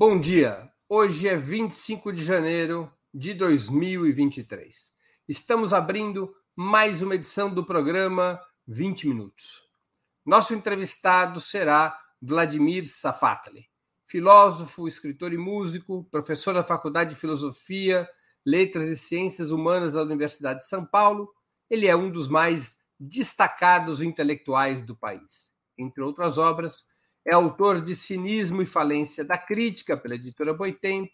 Bom dia, hoje é 25 de janeiro de 2023. Estamos abrindo mais uma edição do programa 20 Minutos. Nosso entrevistado será Vladimir Safatle, filósofo, escritor e músico, professor da Faculdade de Filosofia, Letras e Ciências Humanas da Universidade de São Paulo. Ele é um dos mais destacados intelectuais do país. Entre outras obras, é autor de Cinismo e Falência da Crítica, pela editora Boitempo,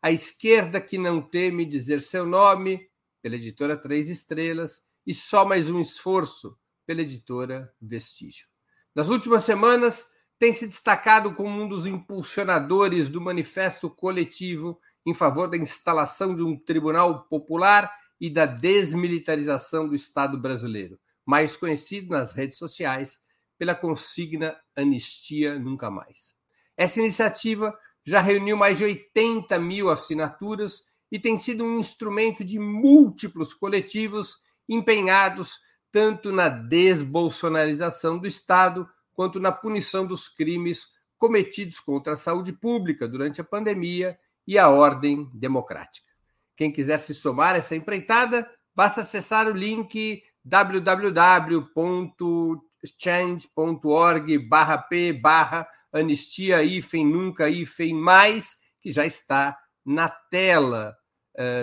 A Esquerda que Não Teme Dizer Seu Nome, pela editora Três Estrelas, e Só Mais Um Esforço, pela editora Vestígio. Nas últimas semanas, tem se destacado como um dos impulsionadores do manifesto coletivo em favor da instalação de um tribunal popular e da desmilitarização do Estado brasileiro, mais conhecido nas redes sociais pela consigna Anistia Nunca Mais. Essa iniciativa já reuniu mais de 80 mil assinaturas e tem sido um instrumento de múltiplos coletivos empenhados tanto na desbolsonarização do Estado quanto na punição dos crimes cometidos contra a saúde pública durante a pandemia e a ordem democrática. Quem quiser se somar a essa empreitada, basta acessar o link www.change.org/p/anistia-nunca-mais, que já está na tela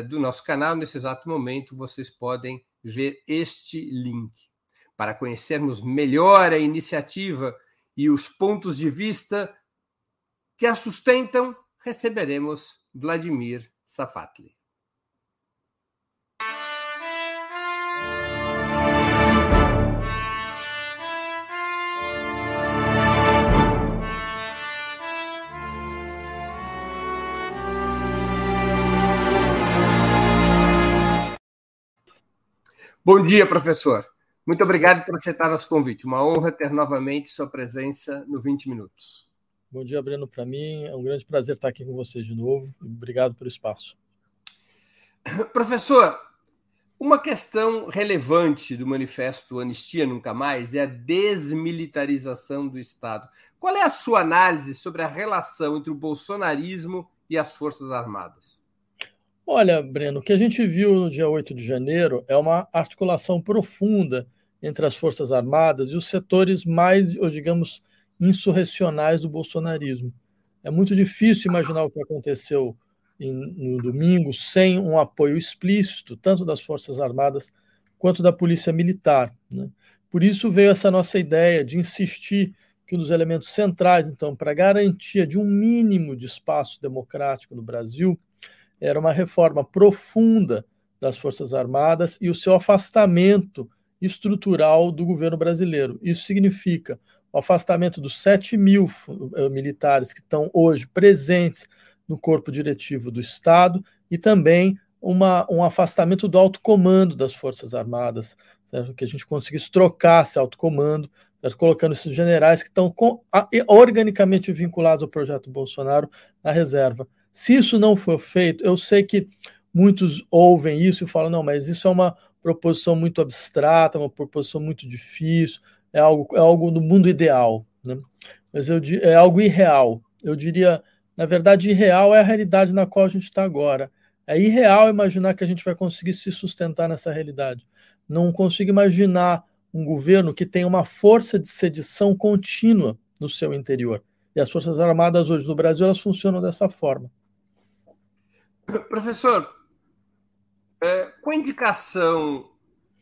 do nosso canal. Nesse exato momento, vocês podem ver este link. Para conhecermos melhor a iniciativa e os pontos de vista que a sustentam, receberemos Vladimir Safatle. Bom dia, professor. Muito obrigado por aceitar nosso convite. Uma honra ter novamente sua presença no 20 Minutos. Bom dia, Breno. Para mim é um grande prazer estar aqui com vocês de novo. Obrigado pelo espaço. Professor, uma questão relevante do manifesto Anistia Nunca Mais é a desmilitarização do Estado. Qual é a sua análise sobre a relação entre o bolsonarismo e as Forças Armadas? Olha, Breno, o que a gente viu no dia 8 de janeiro é uma articulação profunda entre as Forças Armadas e os setores mais, ou digamos, insurrecionais do bolsonarismo. É muito difícil imaginar o que aconteceu no domingo sem um apoio explícito, tanto das Forças Armadas quanto da Polícia Militar, né? Por isso veio essa nossa ideia de insistir que um dos elementos centrais, então, para a garantia de um mínimo de espaço democrático no Brasil era uma reforma profunda das Forças Armadas e o seu afastamento estrutural do governo brasileiro. Isso significa o afastamento dos 7 mil militares que estão hoje presentes no corpo diretivo do Estado e também um afastamento do alto comando das Forças Armadas, certo? Que a gente conseguisse trocar esse alto comando, colocando esses generais que estão organicamente vinculados ao projeto Bolsonaro na reserva. Se isso não for feito, eu sei que muitos ouvem isso e falam, não, mas isso é uma proposição muito abstrata, uma proposição muito difícil, é algo do mundo ideal, né? Mas é algo irreal. Eu diria, na verdade, irreal é a realidade na qual a gente está agora. É irreal imaginar que a gente vai conseguir se sustentar nessa realidade. Não consigo imaginar um governo que tenha uma força de sedição contínua no seu interior. E as Forças Armadas hoje no Brasil, elas funcionam dessa forma. Professor, com a indicação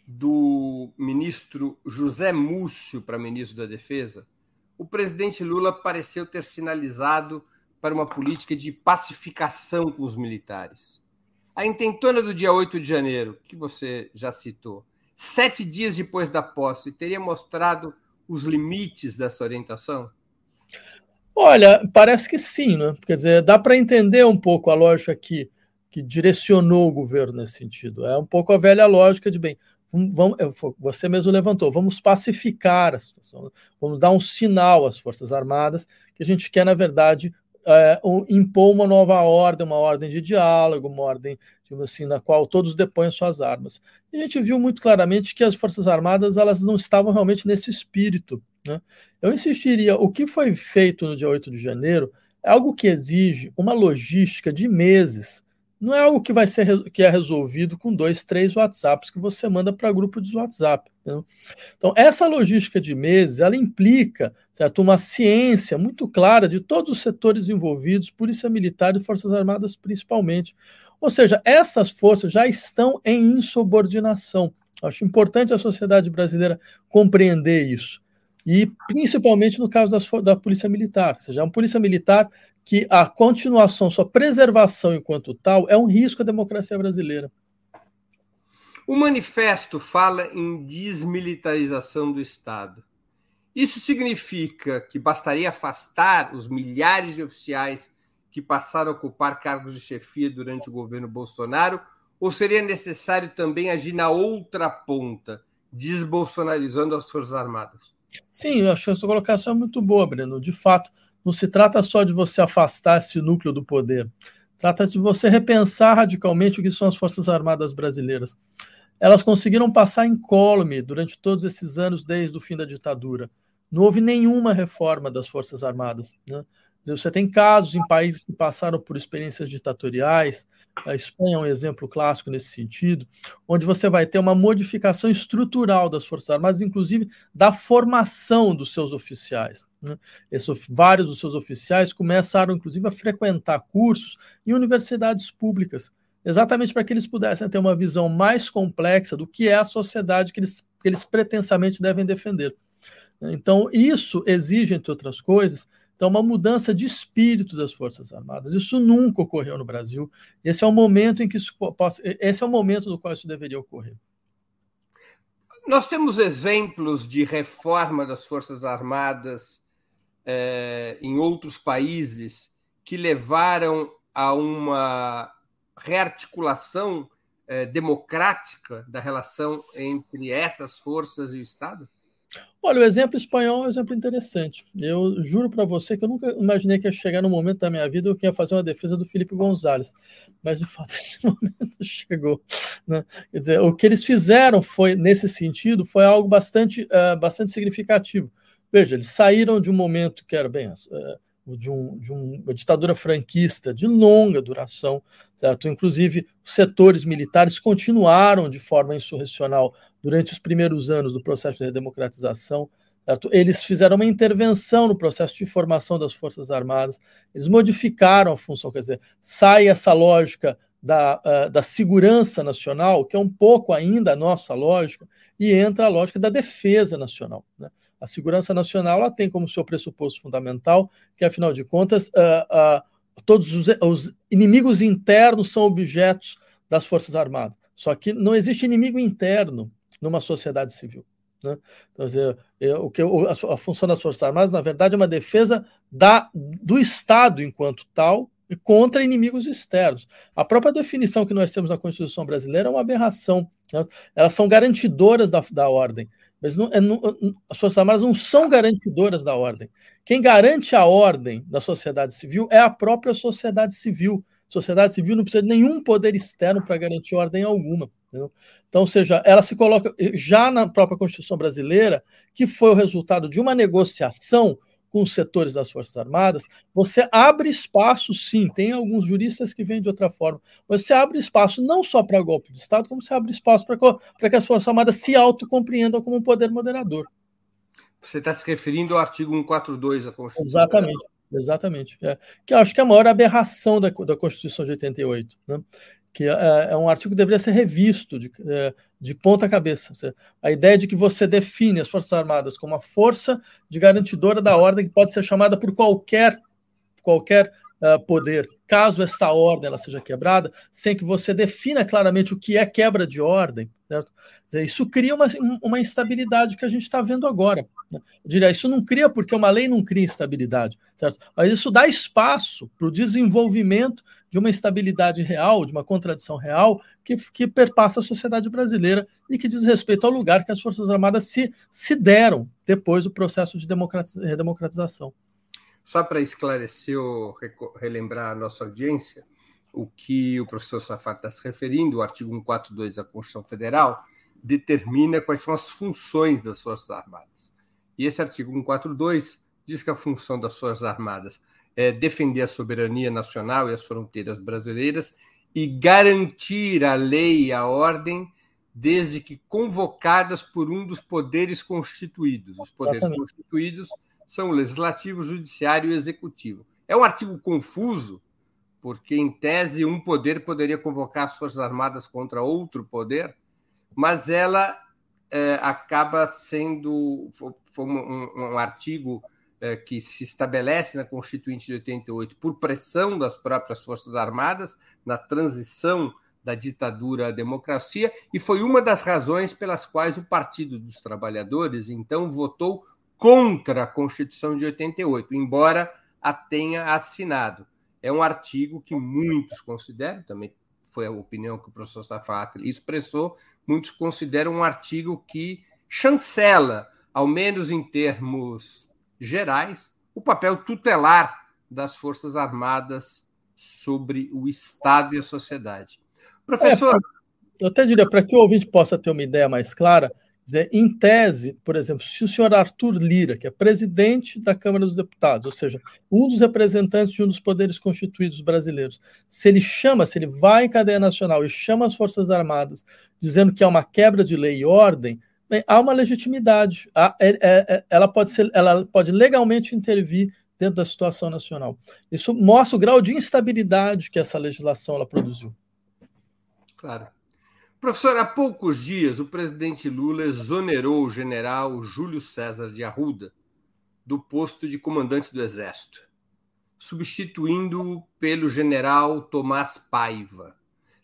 do ministro José Múcio para ministro da Defesa, o presidente Lula pareceu ter sinalizado para uma política de pacificação com os militares. A intentona do dia 8 de janeiro, que você já citou, 7 dias depois da posse, teria mostrado os limites dessa orientação? Olha, parece que sim, né? Quer dizer, dá para entender um pouco a lógica que direcionou o governo nesse sentido. É um pouco a velha lógica de, bem, você mesmo levantou, vamos pacificar a situação, vamos dar um sinal às Forças Armadas que a gente quer, na verdade, impor uma nova ordem, uma ordem de diálogo, uma ordem, digamos assim, na qual todos depõem suas armas. E a gente viu muito claramente que as Forças Armadas elas não estavam realmente nesse espírito, né? Eu insistiria, o que foi feito no dia 8 de janeiro é algo que exige uma logística de meses. Não é algo que vai ser que é resolvido com 2, 3 WhatsApps que você manda para grupo de WhatsApp. Entendeu? Então, essa logística de meses, ela implica, certo, uma ciência muito clara de todos os setores envolvidos, polícia militar e forças armadas principalmente. Ou seja, essas forças já estão em insubordinação. Acho importante a sociedade brasileira compreender isso. E principalmente no caso da polícia militar, ou seja, uma polícia militar que a continuação, sua preservação enquanto tal, é um risco à democracia brasileira. O manifesto fala em desmilitarização do Estado. Isso significa que bastaria afastar os milhares de oficiais que passaram a ocupar cargos de chefia durante o governo Bolsonaro, ou seria necessário também agir na outra ponta, desbolsonarizando as Forças Armadas? Sim, eu acho que a sua colocação é muito boa, Breno. De fato, não se trata só de você afastar esse núcleo do poder. Trata-se de você repensar radicalmente o que são as Forças Armadas brasileiras. Elas conseguiram passar incólume durante todos esses anos, desde o fim da ditadura. Não houve nenhuma reforma das Forças Armadas, né? Você tem casos em países que passaram por experiências ditatoriais, a Espanha é um exemplo clássico nesse sentido, onde você vai ter uma modificação estrutural das Forças Armadas, inclusive da formação dos seus oficiais, né? Vários dos seus oficiais começaram, inclusive, a frequentar cursos em universidades públicas, exatamente para que eles pudessem ter uma visão mais complexa do que é a sociedade que eles pretensamente devem defender. Então, isso exige, entre outras coisas, então, uma mudança de espírito das Forças Armadas. Isso nunca ocorreu no Brasil. Esse é o momento no qual isso deveria ocorrer. Nós temos exemplos de reforma das Forças Armadas em outros países que levaram a uma rearticulação democrática da relação entre essas forças e o Estado? Olha, o exemplo espanhol é um exemplo interessante. Eu juro para você que eu nunca imaginei que ia chegar num momento da minha vida que ia fazer uma defesa do Felipe Gonzalez, mas de fato esse momento chegou, né? Quer dizer, o que eles fizeram foi, nesse sentido, foi algo bastante significativo. Veja, eles saíram de um momento que era uma ditadura franquista de longa duração, certo? Inclusive, os setores militares continuaram de forma insurrecional durante os primeiros anos do processo de redemocratização, certo? Eles fizeram uma intervenção no processo de formação das Forças Armadas, eles modificaram a função, quer dizer, sai essa lógica da segurança nacional, que é um pouco ainda a nossa lógica, e entra a lógica da defesa nacional, né? A segurança nacional ela tem como seu pressuposto fundamental que, afinal de contas, todos os inimigos internos são objetos das Forças Armadas. Só que não existe inimigo interno numa sociedade civil, né? Quer dizer, a função das Forças Armadas, na verdade, é uma defesa do Estado enquanto tal, contra inimigos externos. A própria definição que nós temos na Constituição brasileira é uma aberração, né? Elas são garantidoras da ordem, mas as Forças Armadas não são garantidoras da ordem. Quem garante a ordem da sociedade civil é a própria sociedade civil. Sociedade civil não precisa de nenhum poder externo para garantir ordem alguma, entendeu? Então, ou seja, ela se coloca já na própria Constituição brasileira, que foi o resultado de uma negociação com os setores das Forças Armadas, você abre espaço, sim, tem alguns juristas que vêm de outra forma, mas você abre espaço não só para golpe de Estado, como você abre espaço para que as Forças Armadas se autocompreendam como um poder moderador. Você está se referindo ao artigo 142 da Constituição. Exatamente, exatamente. Que eu acho que é a maior aberração da Constituição de 88, né? Que é um artigo que deveria ser revisto de ponta cabeça. A ideia de que você define as Forças Armadas como uma força de garantidora da ordem que pode ser chamada por qualquer poder, caso essa ordem ela seja quebrada, sem que você defina claramente o que é quebra de ordem, certo? Isso cria uma instabilidade que a gente está vendo agora, né? Eu diria, isso não cria porque uma lei não cria instabilidade, certo? Mas isso dá espaço para o desenvolvimento de uma instabilidade real, de uma contradição real que perpassa a sociedade brasileira e que diz respeito ao lugar que as Forças Armadas se deram depois do processo de redemocratização. Só para esclarecer ou relembrar a nossa audiência, o que o professor Safatle está se referindo, o artigo 142 da Constituição Federal, determina quais são as funções das Forças Armadas. E esse artigo 142 diz que a função das Forças Armadas defender a soberania nacional e as fronteiras brasileiras e garantir a lei e a ordem, desde que convocadas por um dos poderes constituídos. Os poderes constituídos são o legislativo, o judiciário e o executivo. É um artigo confuso, porque, em tese, um poder poderia convocar as Forças Armadas contra outro poder, mas ela acaba sendo... Foi um artigo que se estabelece na Constituinte de 88 por pressão das próprias Forças Armadas na transição da ditadura à democracia, e foi uma das razões pelas quais o Partido dos Trabalhadores, então, votou contra a Constituição de 88, embora a tenha assinado. É um artigo que muitos consideram, também foi a opinião que o professor Safatle expressou, muitos consideram um artigo que chancela, ao menos em termos gerais, o papel tutelar das Forças Armadas sobre o Estado e a sociedade. Professor... eu até diria, para que o ouvinte possa ter uma ideia mais clara, dizer, em tese, por exemplo, se o senhor Arthur Lira, que é presidente da Câmara dos Deputados, ou seja, um dos representantes de um dos poderes constituídos brasileiros, se ele vai em cadeia nacional e chama as Forças Armadas, dizendo que é uma quebra de lei e ordem, bem, há uma legitimidade, ela pode legalmente intervir dentro da situação nacional. Isso mostra o grau de instabilidade que essa legislação ela produziu. Claro. Professor, há poucos dias o presidente Lula exonerou o general Júlio César de Arruda do posto de comandante do Exército, substituindo-o pelo general Tomás Paiva.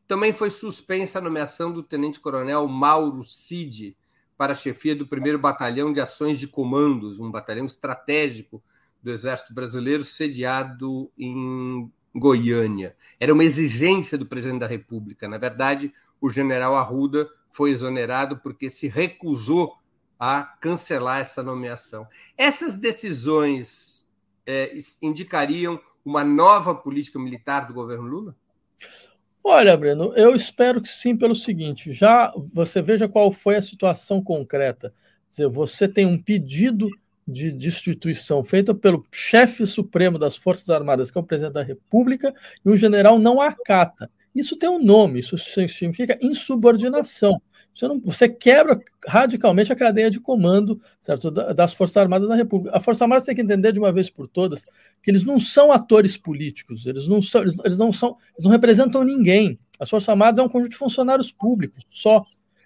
Também foi suspensa a nomeação do tenente-coronel Mauro Cid para a chefia do 1º Batalhão de Ações de Comandos, um batalhão estratégico do Exército Brasileiro sediado em Goiânia. Era uma exigência do presidente da República. Na verdade, o general Arruda foi exonerado porque se recusou a cancelar essa nomeação. Essas decisões indicariam uma nova política militar do governo Lula? Olha, Breno, eu espero que sim, pelo seguinte, já você veja qual foi a situação concreta. Quer dizer, você tem um pedido de destituição feito pelo chefe supremo das Forças Armadas, que é o presidente da República, e o general não acata. Isso tem um nome, isso significa insubordinação. Você quebra radicalmente a cadeia de comando, certo, das Forças Armadas da República. A Força Armada tem que entender de uma vez por todas que eles não são atores políticos, eles não representam ninguém. As Forças Armadas é um conjunto de funcionários públicos, só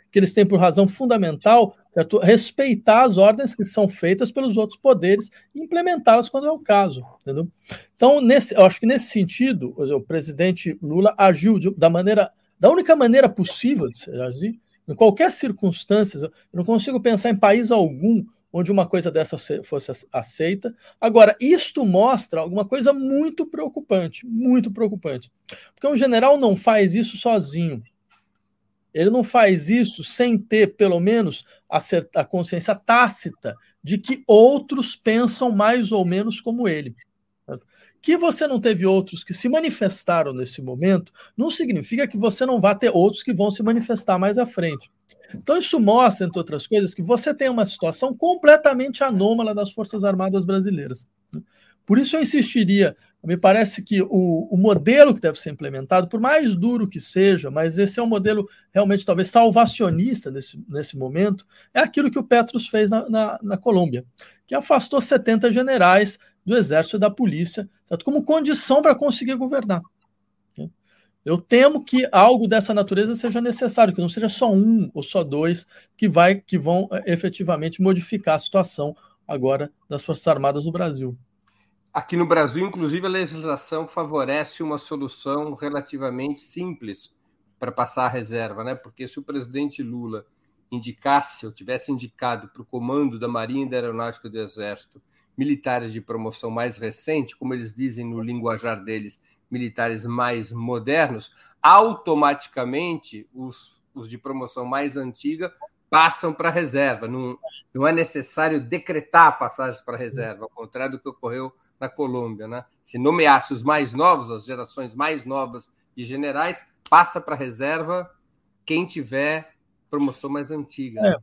que eles têm por razão fundamental, certo, respeitar as ordens que são feitas pelos outros poderes e implementá-las quando é o caso. Entendeu? Então, eu acho que nesse sentido, o presidente Lula agiu da única maneira possível de se agir. Em qualquer circunstância, eu não consigo pensar em país algum onde uma coisa dessa fosse aceita. Agora, isto mostra alguma coisa muito preocupante, porque um general não faz isso sozinho. Ele não faz isso sem ter, pelo menos, a consciência tácita de que outros pensam mais ou menos como ele. Que você não teve outros que se manifestaram nesse momento, não significa que você não vá ter outros que vão se manifestar mais à frente. Então isso mostra, entre outras coisas, que você tem uma situação completamente anômala das Forças Armadas brasileiras. Por isso eu insistiria, me parece que o modelo que deve ser implementado, por mais duro que seja, mas esse é um modelo realmente talvez salvacionista nesse momento, é aquilo que o Petros fez na Colômbia, que afastou 70 generais do Exército e da Polícia, certo? Como condição para conseguir governar. Eu temo que algo dessa natureza seja necessário, que não seja só um ou só dois que vão efetivamente modificar a situação agora das Forças Armadas do Brasil. Aqui no Brasil, inclusive, a legislação favorece uma solução relativamente simples para passar a reserva, né? Porque se o presidente Lula indicasse, ou tivesse indicado para o comando da Marinha e da Aeronáutica do Exército militares de promoção mais recente, como eles dizem no linguajar deles, militares mais modernos, automaticamente os de promoção mais antiga passam para a reserva. Não é necessário decretar a passagem para a reserva, ao contrário do que ocorreu na Colômbia, né? Se nomeasse os mais novos, as gerações mais novas de generais, passa para a reserva quem tiver promoção mais antiga. Né?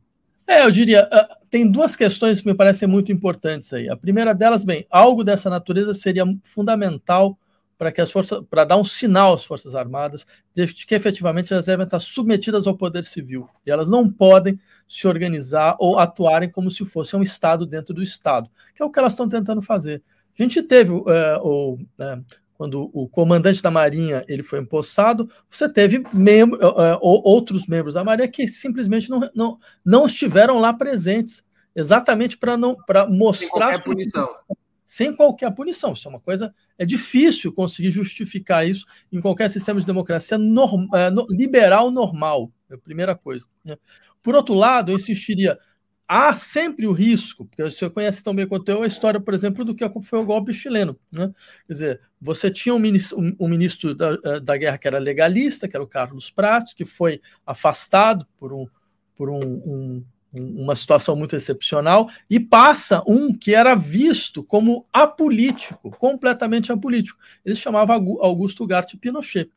Eu diria, tem duas questões que me parecem muito importantes aí. A primeira delas, algo dessa natureza seria fundamental para dar um sinal às Forças Armadas de que efetivamente elas devem estar submetidas ao poder civil. E elas não podem se organizar ou atuarem como se fosse um Estado dentro do Estado, que é o que elas estão tentando fazer. A gente teve, quando o comandante da Marinha ele foi empossado, você teve outros membros da Marinha que simplesmente não estiveram lá presentes, exatamente para mostrar... Sem qualquer punição. Sem qualquer punição. Isso é uma coisa... É difícil conseguir justificar isso em qualquer sistema de democracia liberal normal. É a primeira coisa. Por outro lado, eu insistiria... Há sempre o risco, porque você conhece tão bem quanto eu a história, por exemplo, do que foi o golpe chileno. Quer dizer, você tinha um ministro da guerra que era legalista, que era o Carlos Prats, que foi afastado por uma situação muito excepcional, e passa que era visto como apolítico, completamente apolítico. Ele se chamava Augusto Ugarte Pinochet.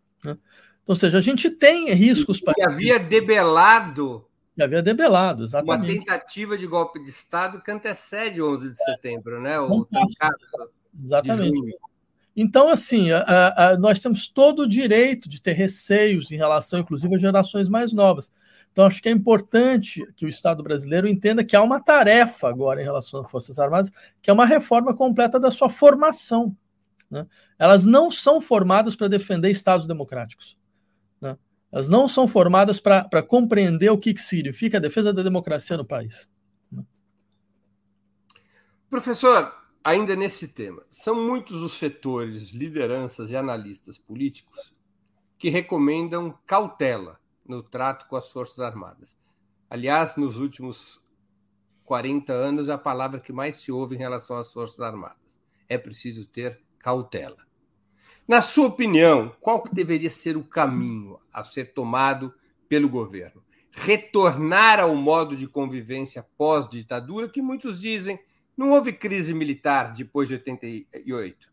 Ou seja, a gente tem riscos para isso. Havia debelado... Já havia debelado, exatamente. Uma tentativa de golpe de Estado que antecede o 11 de setembro, né? O exatamente. Então, assim, nós temos todo o direito de ter receios em relação, inclusive, às gerações mais novas. Então, acho que é importante que o Estado brasileiro entenda que há uma tarefa agora em relação às Forças Armadas, que é uma reforma completa da sua formação. Né? Elas não são formadas para defender Estados democráticos. Né? Elas não são formadas para compreender o que significa a defesa da democracia no país. Professor, ainda nesse tema, são muitos os setores, lideranças e analistas políticos que recomendam cautela no trato com as Forças Armadas. Aliás, nos últimos 40 anos, a palavra que mais se ouve em relação às Forças Armadas é preciso ter cautela. Na sua opinião, qual que deveria ser o caminho a ser tomado pelo governo? Retornar ao modo de convivência pós-ditadura, que muitos dizem não houve crise militar depois de 88.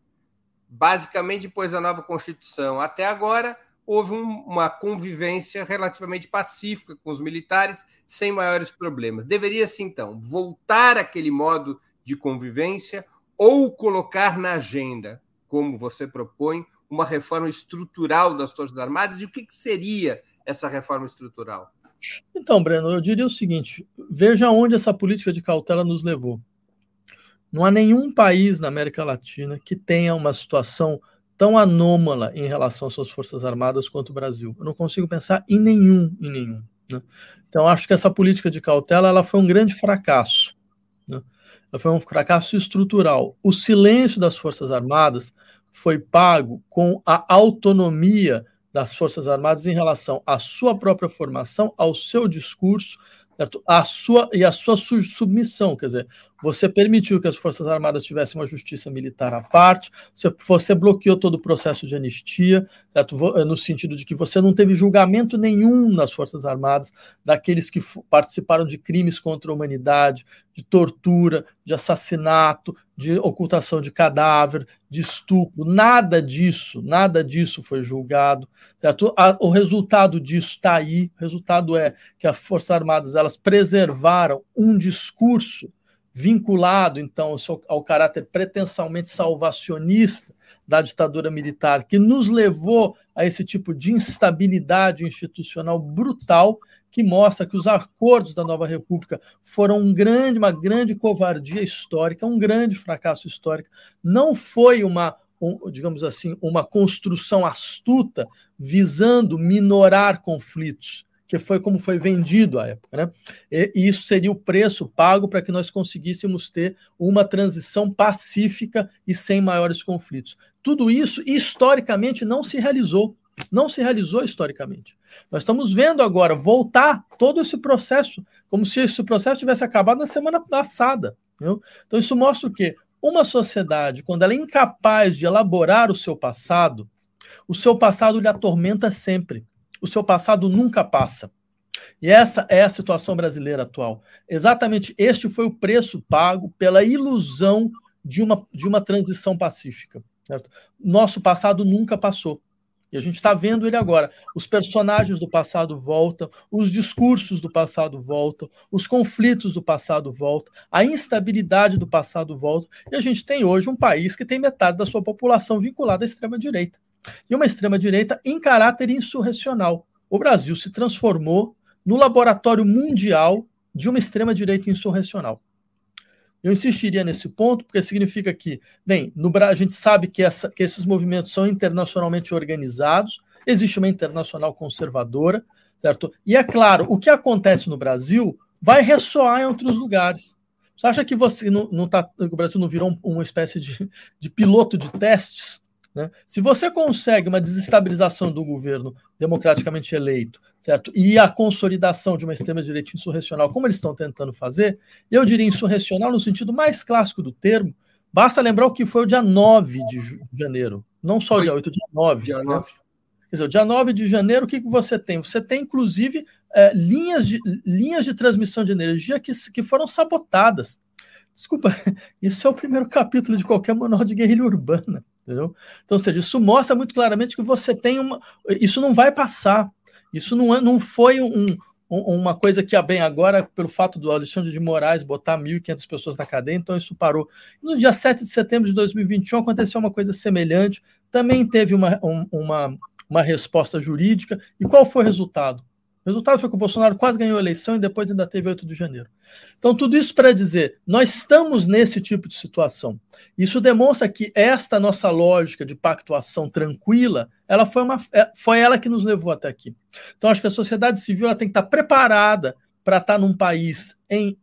Basicamente, depois da nova Constituição. Até agora, houve uma convivência relativamente pacífica com os militares, sem maiores problemas. Deveria-se, então, voltar àquele modo de convivência ou colocar na agenda, como você propõe, uma reforma estrutural das Forças Armadas, e o que seria essa reforma estrutural? Então, Breno, eu diria o seguinte, veja onde essa política de cautela nos levou. Não há nenhum país na América Latina que tenha uma situação tão anômala em relação às suas Forças Armadas quanto o Brasil. Eu não consigo pensar em nenhum, né? Então, acho que essa política de cautela ela foi um grande fracasso, né? Foi um fracasso estrutural. O silêncio das Forças Armadas foi pago com a autonomia das Forças Armadas em relação à sua própria formação, ao seu discurso, certo? à sua submissão. Quer dizer, você permitiu que as Forças Armadas tivessem uma justiça militar à parte, você bloqueou todo o processo de anistia, certo? No sentido de que você não teve julgamento nenhum nas Forças Armadas daqueles que participaram de crimes contra a humanidade, de tortura, de assassinato, de ocultação de cadáver, de estupro, nada disso foi julgado, certo? O resultado disso está aí, o resultado é que as Forças Armadas elas preservaram um discurso vinculado, então, ao caráter pretensamente salvacionista da ditadura militar, que nos levou a esse tipo de instabilidade institucional brutal, que mostra que os acordos da Nova República foram uma grande covardia histórica, um grande fracasso histórico. Não foi digamos assim, uma construção astuta visando minorar conflitos, que foi como foi vendido à época, né? E isso seria o preço pago para que nós conseguíssemos ter uma transição pacífica e sem maiores conflitos. Tudo isso, historicamente, não se realizou. Não se realizou historicamente. Nós estamos vendo agora voltar todo esse processo, como se esse processo tivesse acabado na semana passada. Entendeu? Então isso mostra o quê? Uma sociedade, quando ela é incapaz de elaborar o seu passado lhe atormenta sempre. O seu passado nunca passa. E essa é a situação brasileira atual. Exatamente este foi o preço pago pela ilusão de uma transição pacífica. Certo? Nosso passado nunca passou. E a gente está vendo ele agora. Os personagens do passado voltam, os discursos do passado voltam, os conflitos do passado voltam, a instabilidade do passado volta. E a gente tem hoje um país que tem metade da sua população vinculada à extrema-direita. E uma extrema-direita em caráter insurrecional. O Brasil se transformou no laboratório mundial de uma extrema-direita insurrecional. Eu insistiria nesse ponto, porque significa que, bem, no Brasil a gente sabe que esses movimentos são internacionalmente organizados, existe uma internacional conservadora, certo? E é claro, o que acontece no Brasil vai ressoar em outros lugares. Você acha que você não tá, o Brasil não virou uma espécie de piloto de testes? Né? Se você consegue uma desestabilização do governo democraticamente eleito, certo? E a consolidação de uma extrema-direita insurrecional, como eles estão tentando fazer, eu diria insurrecional no sentido mais clássico do termo, basta lembrar o que foi o dia 9 de janeiro, não só o dia 8, o dia 9. Dia 9. Quer dizer, o dia 9 de janeiro, o que você tem? Você tem, inclusive, linhas de transmissão de energia que foram sabotadas. Desculpa, isso é o primeiro capítulo de qualquer manual de guerrilha urbana. Entendeu? Então, ou seja, isso mostra muito claramente que você tem uma... Isso não vai passar. Isso não foi uma coisa que, bem, agora, pelo fato do Alexandre de Moraes botar 1.500 pessoas na cadeia, então isso parou. No dia 7 de setembro de 2021 aconteceu uma coisa semelhante, também teve uma resposta jurídica. E qual foi o resultado? O resultado foi que o Bolsonaro quase ganhou a eleição e depois ainda teve 8 de janeiro. Então, tudo isso para dizer, nós estamos nesse tipo de situação. Isso demonstra que esta nossa lógica de pactuação tranquila, ela foi ela que nos levou até aqui. Então, acho que a sociedade civil ela tem que estar preparada para estar num país em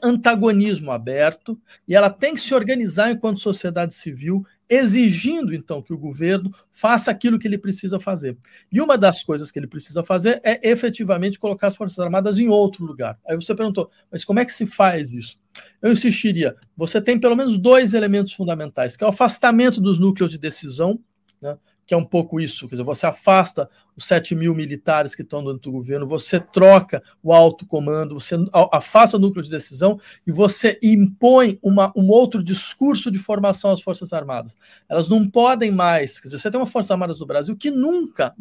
antagonismo aberto, e ela tem que se organizar enquanto sociedade civil, exigindo, então, que o governo faça aquilo que ele precisa fazer. E uma das coisas que ele precisa fazer é efetivamente colocar as Forças Armadas em outro lugar. Aí você perguntou, mas como é que se faz isso? Eu insistiria, você tem pelo menos dois elementos fundamentais, que é o afastamento dos núcleos de decisão, né? Que é um pouco isso, quer dizer, você afasta os 7 mil militares que estão dentro do governo, você troca o alto comando, você afasta o núcleo de decisão e você impõe um outro discurso de formação às Forças Armadas. Elas não podem mais, quer dizer, você tem uma Força Armada do Brasil que nunca,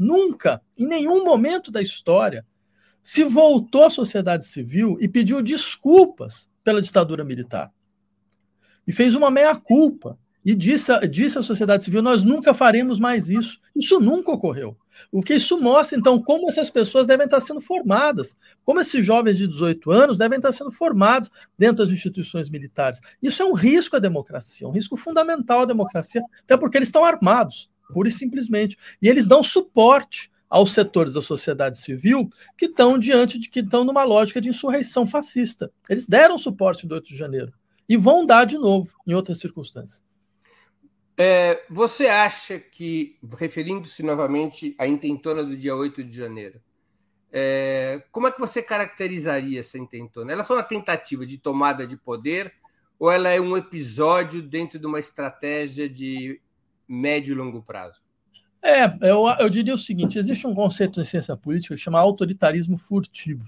em nenhum momento da história, se voltou à sociedade civil e pediu desculpas pela ditadura militar. E fez uma meia-culpa. E disse à sociedade civil, nós nunca faremos mais isso. Isso nunca ocorreu. O que isso mostra, então, como essas pessoas devem estar sendo formadas, como esses jovens de 18 anos devem estar sendo formados dentro das instituições militares. Isso é um risco à democracia, um risco fundamental à democracia, até porque eles estão armados, pura e simplesmente. E eles dão suporte aos setores da sociedade civil que estão numa lógica de insurreição fascista. Eles deram suporte no 8 de janeiro e vão dar de novo em outras circunstâncias. Você acha que, referindo-se novamente à intentona do dia 8 de janeiro, como é que você caracterizaria essa intentona? Ela foi uma tentativa de tomada de poder ou ela é um episódio dentro de uma estratégia de médio e longo prazo? Eu diria o seguinte, existe um conceito em ciência política que chama autoritarismo furtivo.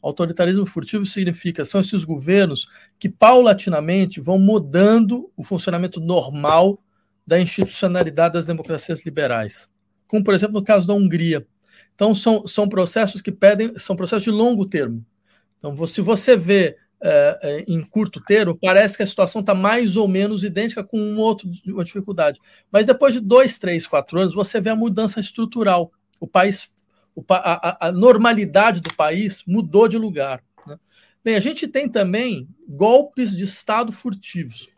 Autoritarismo furtivo significa, são esses governos que paulatinamente vão mudando o funcionamento normal da institucionalidade das democracias liberais. Como, por exemplo, no caso da Hungria. Então, são processos que são processos de longo termo. Então, se você vê em curto termo, parece que a situação está mais ou menos idêntica com uma dificuldade. Mas depois de 2, 3, 4 anos, você vê a mudança estrutural. A normalidade do país mudou de lugar. Né? Bem, a gente tem também golpes de Estado furtivos.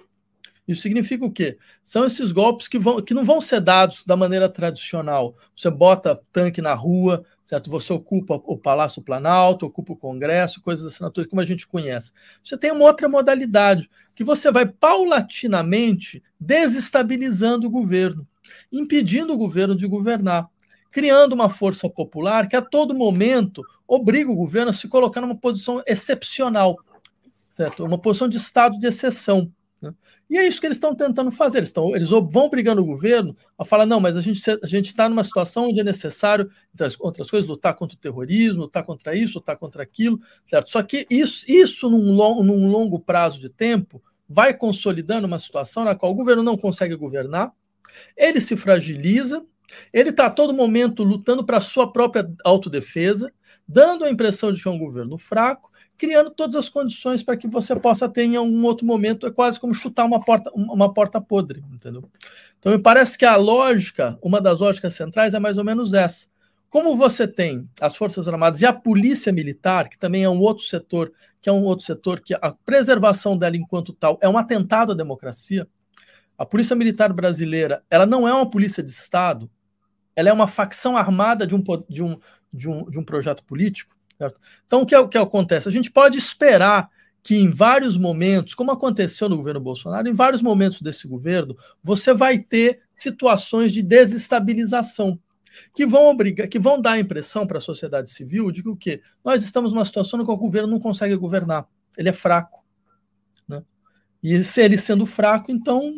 Isso significa o quê? São esses golpes que não vão ser dados da maneira tradicional. Você bota tanque na rua, certo? Você ocupa o Palácio Planalto, ocupa o Congresso, coisas dessa natureza, como a gente conhece. Você tem uma outra modalidade, que você vai paulatinamente desestabilizando o governo, impedindo o governo de governar, criando uma força popular que a todo momento obriga o governo a se colocar numa posição excepcional, certo? Uma posição de estado de exceção. Né? E é isso que eles estão tentando fazer. Eles vão brigando o governo a falar, não, mas a gente está numa situação onde é necessário, entre outras coisas, lutar contra o terrorismo, lutar contra isso, lutar contra aquilo, certo? Só que isso num longo prazo de tempo, vai consolidando uma situação na qual o governo não consegue governar, ele se fragiliza, Ele está a todo momento lutando para a sua própria autodefesa, dando a impressão de que é um governo fraco, criando todas as condições para que você possa ter em algum outro momento, é quase como chutar uma porta podre, entendeu? Então me parece que a lógica, uma das lógicas centrais é mais ou menos essa. Como você tem as Forças Armadas e a Polícia Militar, que também é um outro setor, que a preservação dela enquanto tal é um atentado à democracia, a Polícia Militar brasileira, ela não é uma polícia de Estado, ela é uma facção armada de um projeto político, certo? Então, o que acontece? A gente pode esperar que em vários momentos, como aconteceu no governo Bolsonaro, em vários momentos desse governo, você vai ter situações de desestabilização que vão obrigar, que vão dar a impressão para a sociedade civil de que o quê? Nós estamos numa situação no qual o governo não consegue governar, ele é fraco, né? E se ele sendo fraco, então,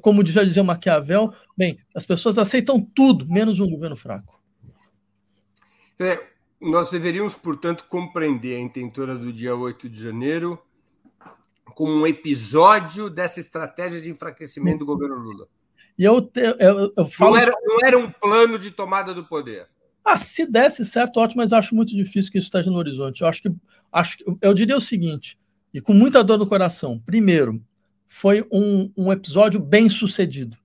como já dizia Maquiavel, bem, as pessoas aceitam tudo, menos um governo fraco. Nós deveríamos, portanto, compreender a intentona do dia 8 de janeiro como um episódio dessa estratégia de enfraquecimento do governo Lula. E eu falo não era um plano de tomada do poder. Ah, se desse certo, ótimo, mas acho muito difícil que isso esteja no horizonte. Eu diria o seguinte, e com muita dor no coração. Primeiro, foi um episódio bem-sucedido.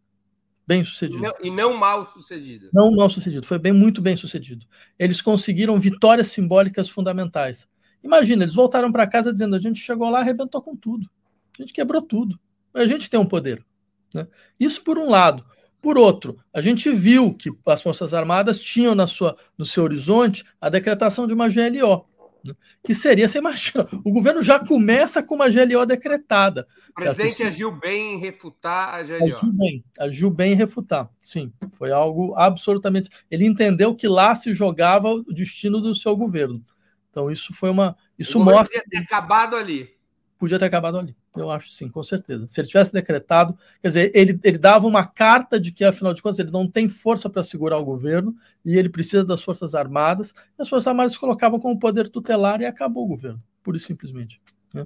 Bem-sucedido. E não mal-sucedido. Não mal-sucedido, foi muito bem-sucedido. Eles conseguiram vitórias simbólicas fundamentais. Imagina, eles voltaram para casa dizendo: a gente chegou lá e arrebentou com tudo. A gente quebrou tudo. A gente tem um poder. Né? Isso por um lado. Por outro, a gente viu que as Forças Armadas tinham no seu horizonte a decretação de uma GLO, né? Que seria, você imagina, o governo já começa com uma GLO decretada. O presidente agiu bem em refutar a GLO. Agiu bem em refutar, sim. Foi algo absolutamente... Ele entendeu que lá se jogava o destino do seu governo. Então isso foi uma... Isso mostra... Podia ter acabado ali. Eu acho, sim, com certeza. Se ele tivesse decretado, quer dizer, ele dava uma carta de que, afinal de contas, ele não tem força para segurar o governo e ele precisa das Forças Armadas, e as Forças Armadas se colocavam como poder tutelar e acabou o governo, pura e simplesmente, né?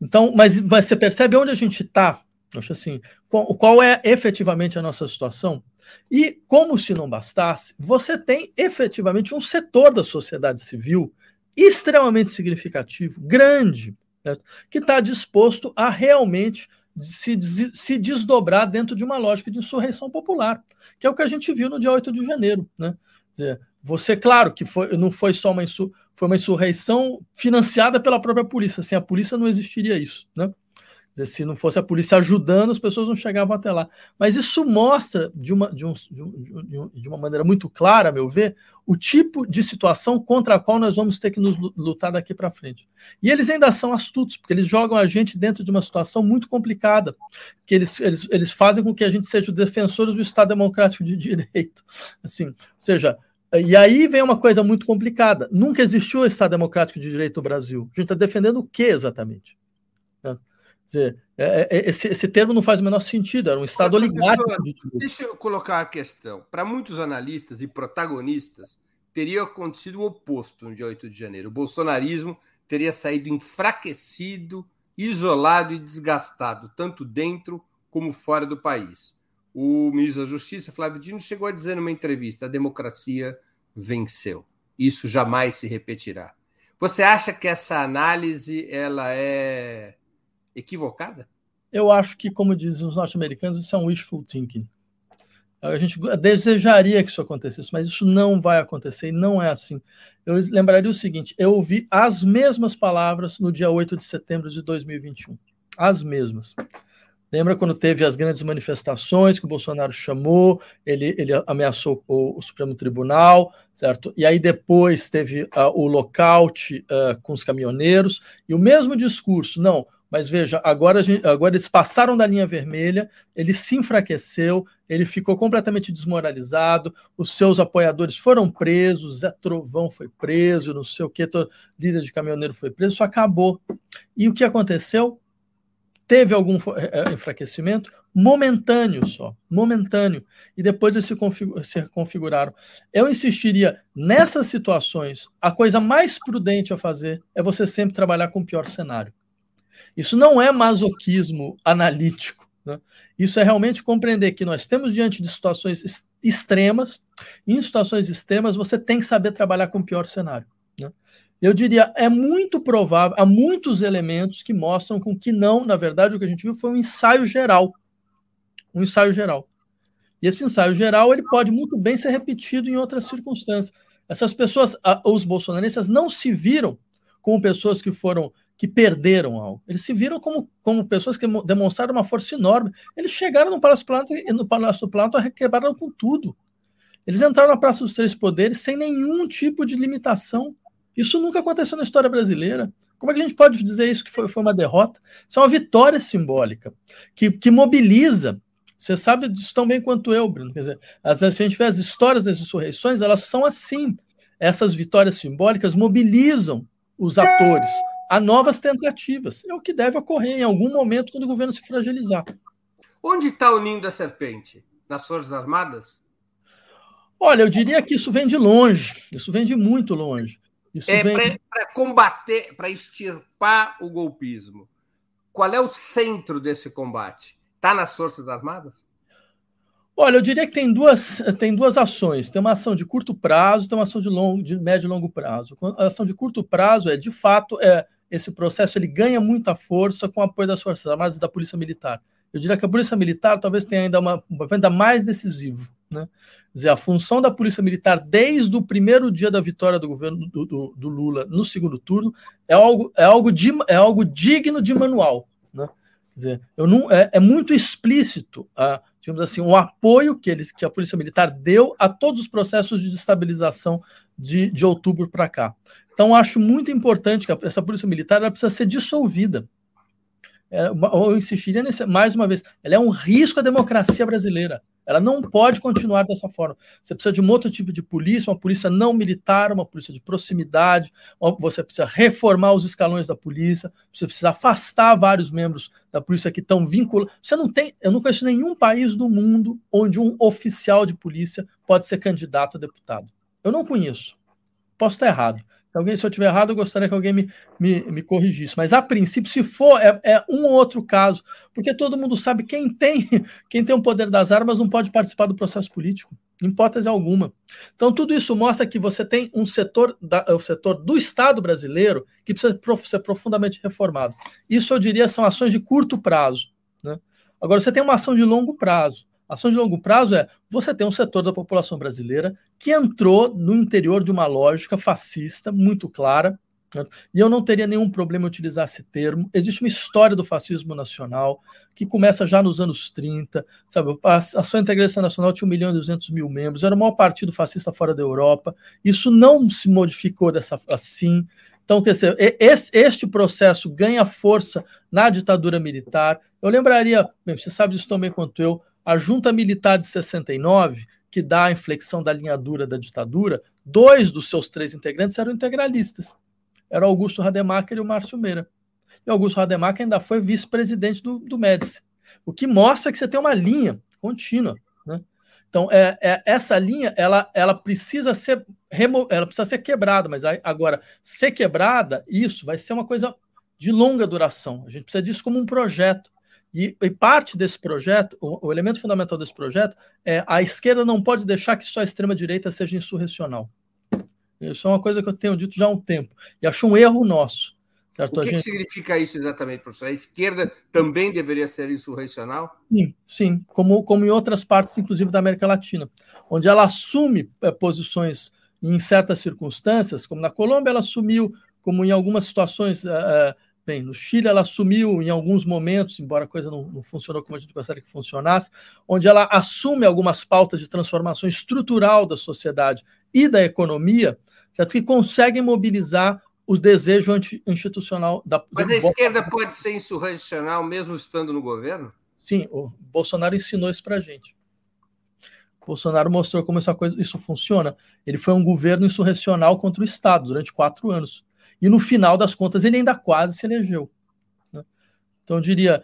Então, mas você percebe onde a gente está? Acho assim, qual é efetivamente a nossa situação? E, como se não bastasse, você tem efetivamente um setor da sociedade civil extremamente significativo, grande, que está disposto a realmente se desdobrar dentro de uma lógica de insurreição popular, que é o que a gente viu no dia 8 de janeiro. Né? Você, claro, que não foi só uma insurreição financiada pela própria polícia. Sem a polícia não existiria isso. Né? Se não fosse a polícia ajudando, as pessoas não chegavam até lá. Mas isso mostra, de uma maneira muito clara, a meu ver, o tipo de situação contra a qual nós vamos ter que nos lutar daqui para frente. E eles ainda são astutos, porque eles jogam a gente dentro de uma situação muito complicada, que eles fazem com que a gente seja defensores do Estado Democrático de Direito. Assim, ou seja... E aí vem uma coisa muito complicada. Nunca existiu o Estado Democrático de Direito no Brasil. A gente está defendendo o que exatamente? Né? Quer dizer, esse termo não faz o menor sentido, era um Estado oligárquico. Deixa eu colocar a questão. Para muitos analistas e protagonistas, teria acontecido o oposto no dia 8 de janeiro. O bolsonarismo teria saído enfraquecido, isolado e desgastado, tanto dentro como fora do país. O ministro da Justiça, Flávio Dino, chegou a dizer numa entrevista: a democracia venceu. Isso jamais se repetirá. Você acha que essa análise ela é... equivocada? Eu acho que, como dizem os norte-americanos, isso é um wishful thinking. A gente desejaria que isso acontecesse, mas isso não vai acontecer e não é assim. Eu lembraria o seguinte: eu ouvi as mesmas palavras no dia 8 de setembro de 2021. As mesmas. Lembra quando teve as grandes manifestações que o Bolsonaro chamou, ele ameaçou o Supremo Tribunal, certo? E aí depois teve o lockout com os caminhoneiros e o mesmo discurso. Não, mas veja, agora eles passaram da linha vermelha, ele se enfraqueceu, ele ficou completamente desmoralizado, os seus apoiadores foram presos, Zé Trovão foi preso, não sei o que, líder de caminhoneiro foi preso, isso acabou. E o que aconteceu? Teve algum enfraquecimento momentâneo só, momentâneo, e depois eles se reconfiguraram. Eu insistiria, nessas situações, a coisa mais prudente a fazer é você sempre trabalhar com o pior cenário. Isso não é masoquismo analítico, Né? Isso é realmente compreender que nós temos diante de situações extremas, e em situações extremas você tem que saber trabalhar com o pior cenário. Né? Eu diria, é muito provável, há muitos elementos que mostram com que não, na verdade, o que a gente viu foi um ensaio geral. Um ensaio geral. E esse ensaio geral ele pode muito bem ser repetido em outras circunstâncias. Essas pessoas, os bolsonaristas, não se viram como pessoas que foram que perderam algo. Eles se viram como pessoas que demonstraram uma força enorme. Eles chegaram no Palácio do Planalto e quebraram com tudo. Eles entraram na Praça dos Três Poderes sem nenhum tipo de limitação. Isso nunca aconteceu na história brasileira. Como é que a gente pode dizer isso que foi uma derrota? Isso é uma vitória simbólica, que mobiliza. Você sabe disso tão bem quanto eu, Bruno. Quer dizer, às vezes, se a gente vê as histórias das insurreições, elas são assim. Essas vitórias simbólicas mobilizam os atores a novas tentativas. É o que deve ocorrer em algum momento quando o governo se fragilizar. Onde está o ninho da serpente? Nas Forças Armadas? Olha, eu diria que isso vem de longe. Isso vem de muito longe. Isso vem para combater, para extirpar o golpismo. Qual é o centro desse combate? Está nas Forças Armadas? Olha, eu diria que tem duas ações. Tem uma ação de curto prazo, tem uma ação de médio e longo prazo. A ação de curto prazo é, de fato, esse processo ele ganha muita força com o apoio das Forças Armadas e da Polícia Militar. Eu diria que a Polícia Militar talvez tenha ainda um papel ainda mais decisivo. Né? Quer dizer, a função da Polícia Militar desde o primeiro dia da vitória do governo do Lula no segundo turno é algo digno de manual. Né? Quer dizer, é muito explícito digamos assim, o apoio que a Polícia Militar deu a todos os processos de destabilização de outubro para cá. Então, acho muito importante que essa Polícia Militar ela precisa ser dissolvida. Eu insistiria mais uma vez, ela é um risco à democracia brasileira. Ela não pode continuar dessa forma. Você precisa de um outro tipo de polícia, uma polícia não militar, uma polícia de proximidade, você precisa reformar os escalões da polícia, você precisa afastar vários membros da polícia que estão vinculados. Eu não conheço nenhum país do mundo onde um oficial de polícia pode ser candidato a deputado. Eu não conheço. Posso estar errado. Se eu estiver errado, eu gostaria que alguém me corrigisse. Mas, a princípio, se for, é um ou outro caso. Porque todo mundo sabe que quem tem o poder das armas não pode participar do processo político, em hipótese alguma. Então, tudo isso mostra que você tem um setor, o setor do Estado brasileiro que precisa ser profundamente reformado. Isso, eu diria, são ações de curto prazo. Né? Agora, você tem uma ação de longo prazo. A ação de longo prazo é você ter um setor da população brasileira que entrou no interior de uma lógica fascista muito clara, né? E eu não teria nenhum problema em utilizar esse termo. Existe uma história do fascismo nacional que começa já nos anos 30. Sabe? A Ação Integralista Nacional tinha 1.200.000 membros, era o maior partido fascista fora da Europa. Isso não se modificou assim. Então, quer dizer, este processo ganha força na ditadura militar. Eu lembraria, você sabe disso tão bem quanto eu, a junta militar de 69, que dá a inflexão da linha dura da ditadura, 2 dos seus 3 integrantes eram integralistas. Era Augusto Rademaker e o Márcio Meira. E Augusto Rademaker ainda foi vice-presidente do Médici. O que mostra que você tem uma linha contínua. Né? Então, essa linha ela precisa ser quebrada, mas agora, ser quebrada, isso vai ser uma coisa de longa duração. A gente precisa disso como um projeto. E parte desse projeto, o elemento fundamental desse projeto, é a esquerda não pode deixar que só a extrema-direita seja insurrecional. Isso é uma coisa que eu tenho dito já há um tempo. E acho um erro nosso. Certo? O que significa isso exatamente, professor? A esquerda também deveria ser insurrecional? Sim. Como em outras partes, inclusive da América Latina, onde ela assume posições em certas circunstâncias, como na Colômbia ela assumiu, como em algumas situações... Bem, no Chile ela assumiu em alguns momentos, embora a coisa não funcionou como a gente gostaria que funcionasse, onde ela assume algumas pautas de transformação estrutural da sociedade e da economia, certo? Que conseguem mobilizar o desejo anti-institucional da... Mas a esquerda pode ser insurrecional mesmo estando no governo? Sim, o Bolsonaro ensinou isso para a gente. O Bolsonaro mostrou como isso funciona. Ele foi um governo insurrecional contra o Estado durante 4 anos. E, no final das contas, ele ainda quase se elegeu. Né? Então, eu diria,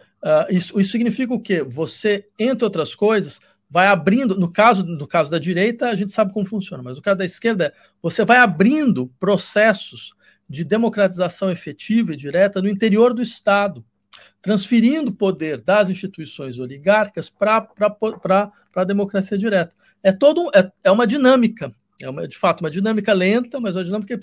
isso significa o quê? Você, entre outras coisas, vai abrindo... No caso da direita, a gente sabe como funciona, mas no caso da esquerda, você vai abrindo processos de democratização efetiva e direta no interior do Estado. transferindo poder das instituições oligárquicas para a democracia direta. É uma dinâmica, de fato, uma dinâmica lenta, mas uma dinâmica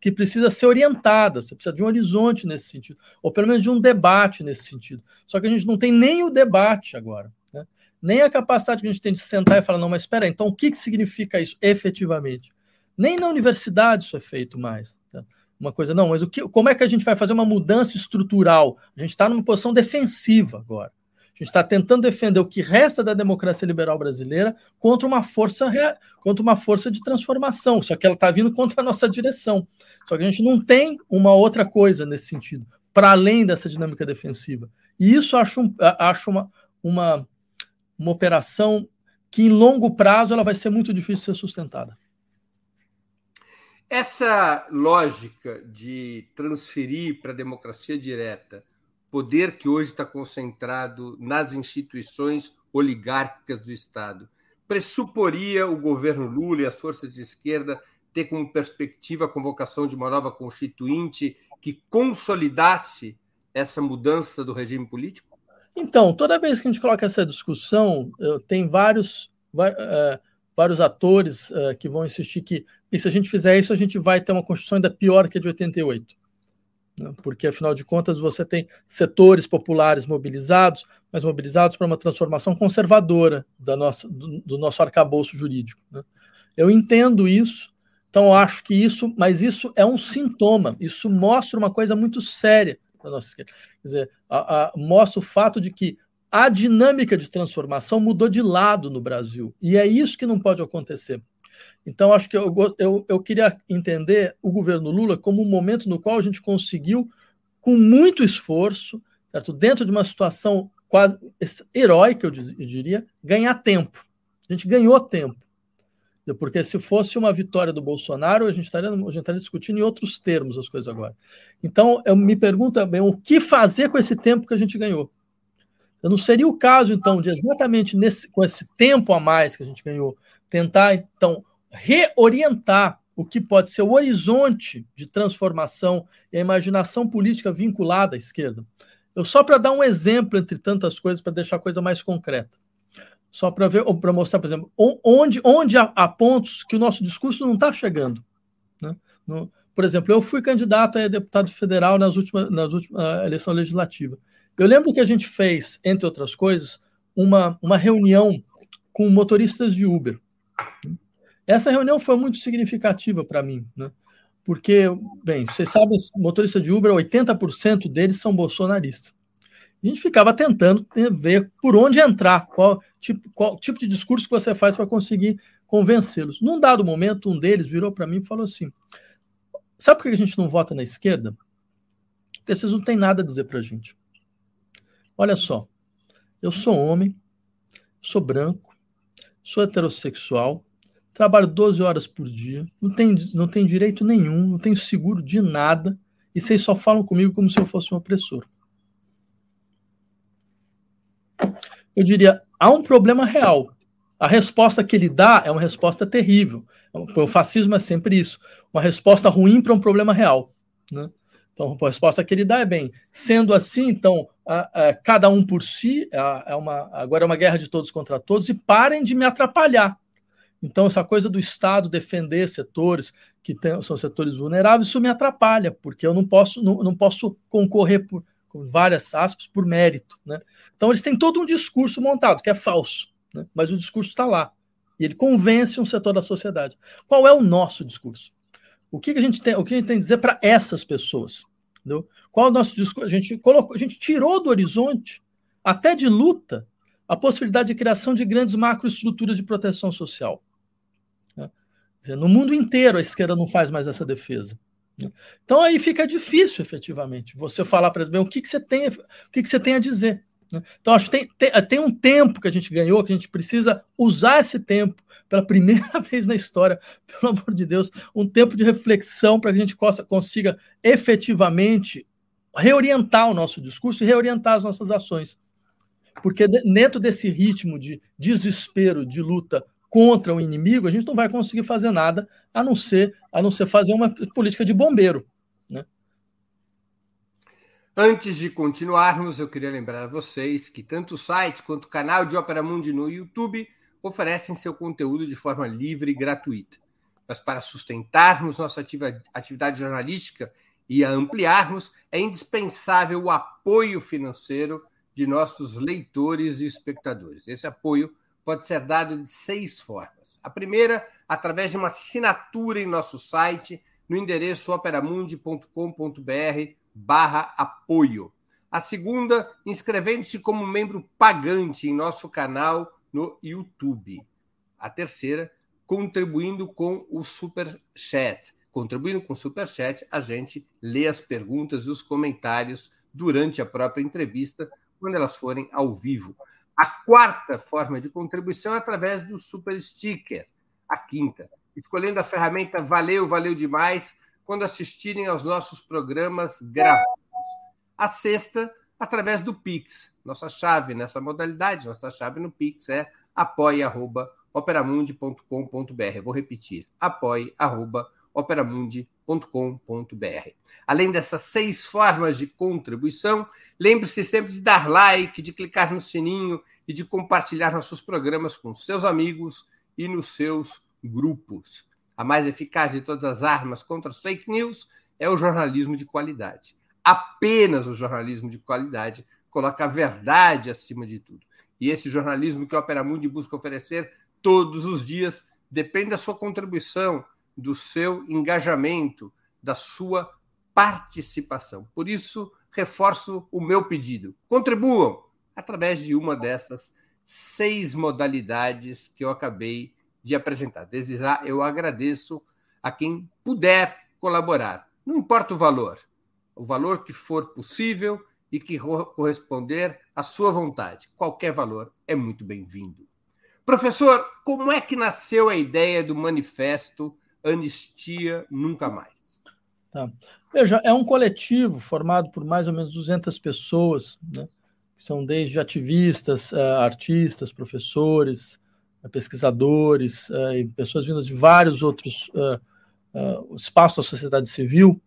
que precisa ser orientada, você precisa de um horizonte nesse sentido, ou pelo menos de um debate nesse sentido. Só que a gente não tem nem o debate agora, né? Nem a capacidade que a gente tem de sentar e falar, não, mas espera aí, então o que significa isso efetivamente? Nem na universidade isso é feito mais, tá? Uma coisa, não, mas como é que a gente vai fazer uma mudança estrutural? A gente está numa posição defensiva agora. A gente está tentando defender o que resta da democracia liberal brasileira contra uma força de transformação, só que ela está vindo contra a nossa direção. Só que a gente não tem uma outra coisa nesse sentido, para além dessa dinâmica defensiva. E isso eu acho uma operação que, em longo prazo, ela vai ser muito difícil de ser sustentada. Essa lógica de transferir para a democracia direta poder que hoje está concentrado nas instituições oligárquicas do Estado pressuporia o governo Lula e as forças de esquerda ter como perspectiva a convocação de uma nova constituinte que consolidasse essa mudança do regime político? Então, toda vez que a gente coloca essa discussão, tem vários atores que vão insistir que, e se a gente fizer isso, a gente vai ter uma Constituição ainda pior que a de 88. Né? Porque, afinal de contas, você tem setores populares mobilizados, mas mobilizados para uma transformação conservadora do nosso arcabouço jurídico. Né? Eu entendo isso, então acho que isso, mas isso é um sintoma, isso mostra uma coisa muito séria da nossa esquerda. Quer dizer, mostra o fato de que a dinâmica de transformação mudou de lado no Brasil, e é isso que não pode acontecer. Então, acho que eu queria entender o governo Lula como um momento no qual a gente conseguiu, com muito esforço, certo? Dentro de uma situação quase heróica, eu diria, ganhar tempo. A gente ganhou tempo. Porque se fosse uma vitória do Bolsonaro, a gente estaria discutindo em outros termos as coisas agora. Então, eu me pergunto também o que fazer com esse tempo que a gente ganhou. Não seria o caso, então, de exatamente com esse tempo a mais que a gente ganhou, tentar, então, reorientar o que pode ser o horizonte de transformação e a imaginação política vinculada à esquerda? Só para dar um exemplo entre tantas coisas, para deixar a coisa mais concreta. Só para ver, para mostrar, por exemplo, onde há pontos que o nosso discurso não está chegando, né? Por exemplo, eu fui candidato a deputado federal na última eleição legislativa. Eu lembro que a gente fez, entre outras coisas, uma reunião com motoristas de Uber. Essa reunião foi muito significativa para mim, né? Porque, bem, vocês sabem, motoristas de Uber, 80% deles são bolsonaristas. A gente ficava tentando ver por onde entrar, qual tipo de discurso que você faz para conseguir convencê-los. Num dado momento, um deles virou para mim e falou assim, sabe por que a gente não vota na esquerda? Porque vocês não têm nada a dizer para a gente. Olha só, eu sou homem, sou branco, sou heterossexual, trabalho 12 horas por dia, não tenho direito nenhum, não tenho seguro de nada, e vocês só falam comigo como se eu fosse um opressor. Eu diria, há um problema real. A resposta que ele dá é uma resposta terrível. O fascismo é sempre isso, uma resposta ruim para um problema real, né? Então, a resposta que ele dá é bem. Sendo assim, então, cada um por si, agora é uma guerra de todos contra todos, e parem de me atrapalhar. Então, essa coisa do Estado defender setores que são setores vulneráveis, isso me atrapalha, porque eu não posso concorrer com várias aspas por mérito, né? Então, eles têm todo um discurso montado, que é falso, né? Mas o discurso está lá. E ele convence um setor da sociedade. Qual é o nosso discurso? O que a gente tem a dizer para essas pessoas? Entendeu? Qual é o nosso discurso? A gente tirou do horizonte, até de luta, a possibilidade de criação de grandes macroestruturas de proteção social. Quer dizer, no mundo inteiro a esquerda não faz mais essa defesa. Então aí fica difícil, efetivamente, você falar para eles bem o que você tem a dizer. Então acho que tem um tempo que a gente ganhou, que a gente precisa usar esse tempo pela primeira vez na história, pelo amor de Deus, um tempo de reflexão para que a gente consiga efetivamente reorientar o nosso discurso e reorientar as nossas ações. Porque dentro desse ritmo de desespero, de luta contra o inimigo, a gente não vai conseguir fazer nada a não ser fazer uma política de bombeiro. Antes de continuarmos, eu queria lembrar a vocês que tanto o site quanto o canal de Ópera Mundi no YouTube oferecem seu conteúdo de forma livre e gratuita. Mas para sustentarmos nossa atividade jornalística e a ampliarmos, é indispensável o apoio financeiro de nossos leitores e espectadores. Esse apoio pode ser dado de 6 formas. A primeira, através de uma assinatura em nosso site, no endereço operamundi.com.br/apoio. A segunda, inscrevendo-se como membro pagante em nosso canal no YouTube. A terceira, contribuindo com o Superchat, a gente lê as perguntas e os comentários durante a própria entrevista, quando elas forem ao vivo. A quarta forma de contribuição é através do Super Sticker. A quinta, escolhendo a ferramenta Valeu Demais, quando assistirem aos nossos programas gravados. A sexta, através do Pix. Nossa chave nessa modalidade, nossa chave no Pix é apoia@operamundi.com.br. Vou repetir, apoia@operamundi.com.br. Além dessas 6 formas de contribuição, lembre-se sempre de dar like, de clicar no sininho e de compartilhar nossos programas com seus amigos e nos seus grupos. A mais eficaz de todas as armas contra as fake news é o jornalismo de qualidade. Apenas o jornalismo de qualidade coloca a verdade acima de tudo. E esse jornalismo que a Ópera Mundi busca oferecer todos os dias depende da sua contribuição, do seu engajamento, da sua participação. Por isso, reforço o meu pedido. Contribuam através de uma dessas 6 modalidades que eu acabei de apresentar. Desde já, eu agradeço a quem puder colaborar. Não importa o valor que for possível e que corresponder à sua vontade. Qualquer valor é muito bem-vindo. Professor, como é que nasceu a ideia do manifesto Anistia Nunca Mais? Tá. Veja, é um coletivo formado por mais ou menos 200 pessoas, né? São desde ativistas, artistas, professores, pesquisadores, e pessoas vindas de vários outros espaços da sociedade civil,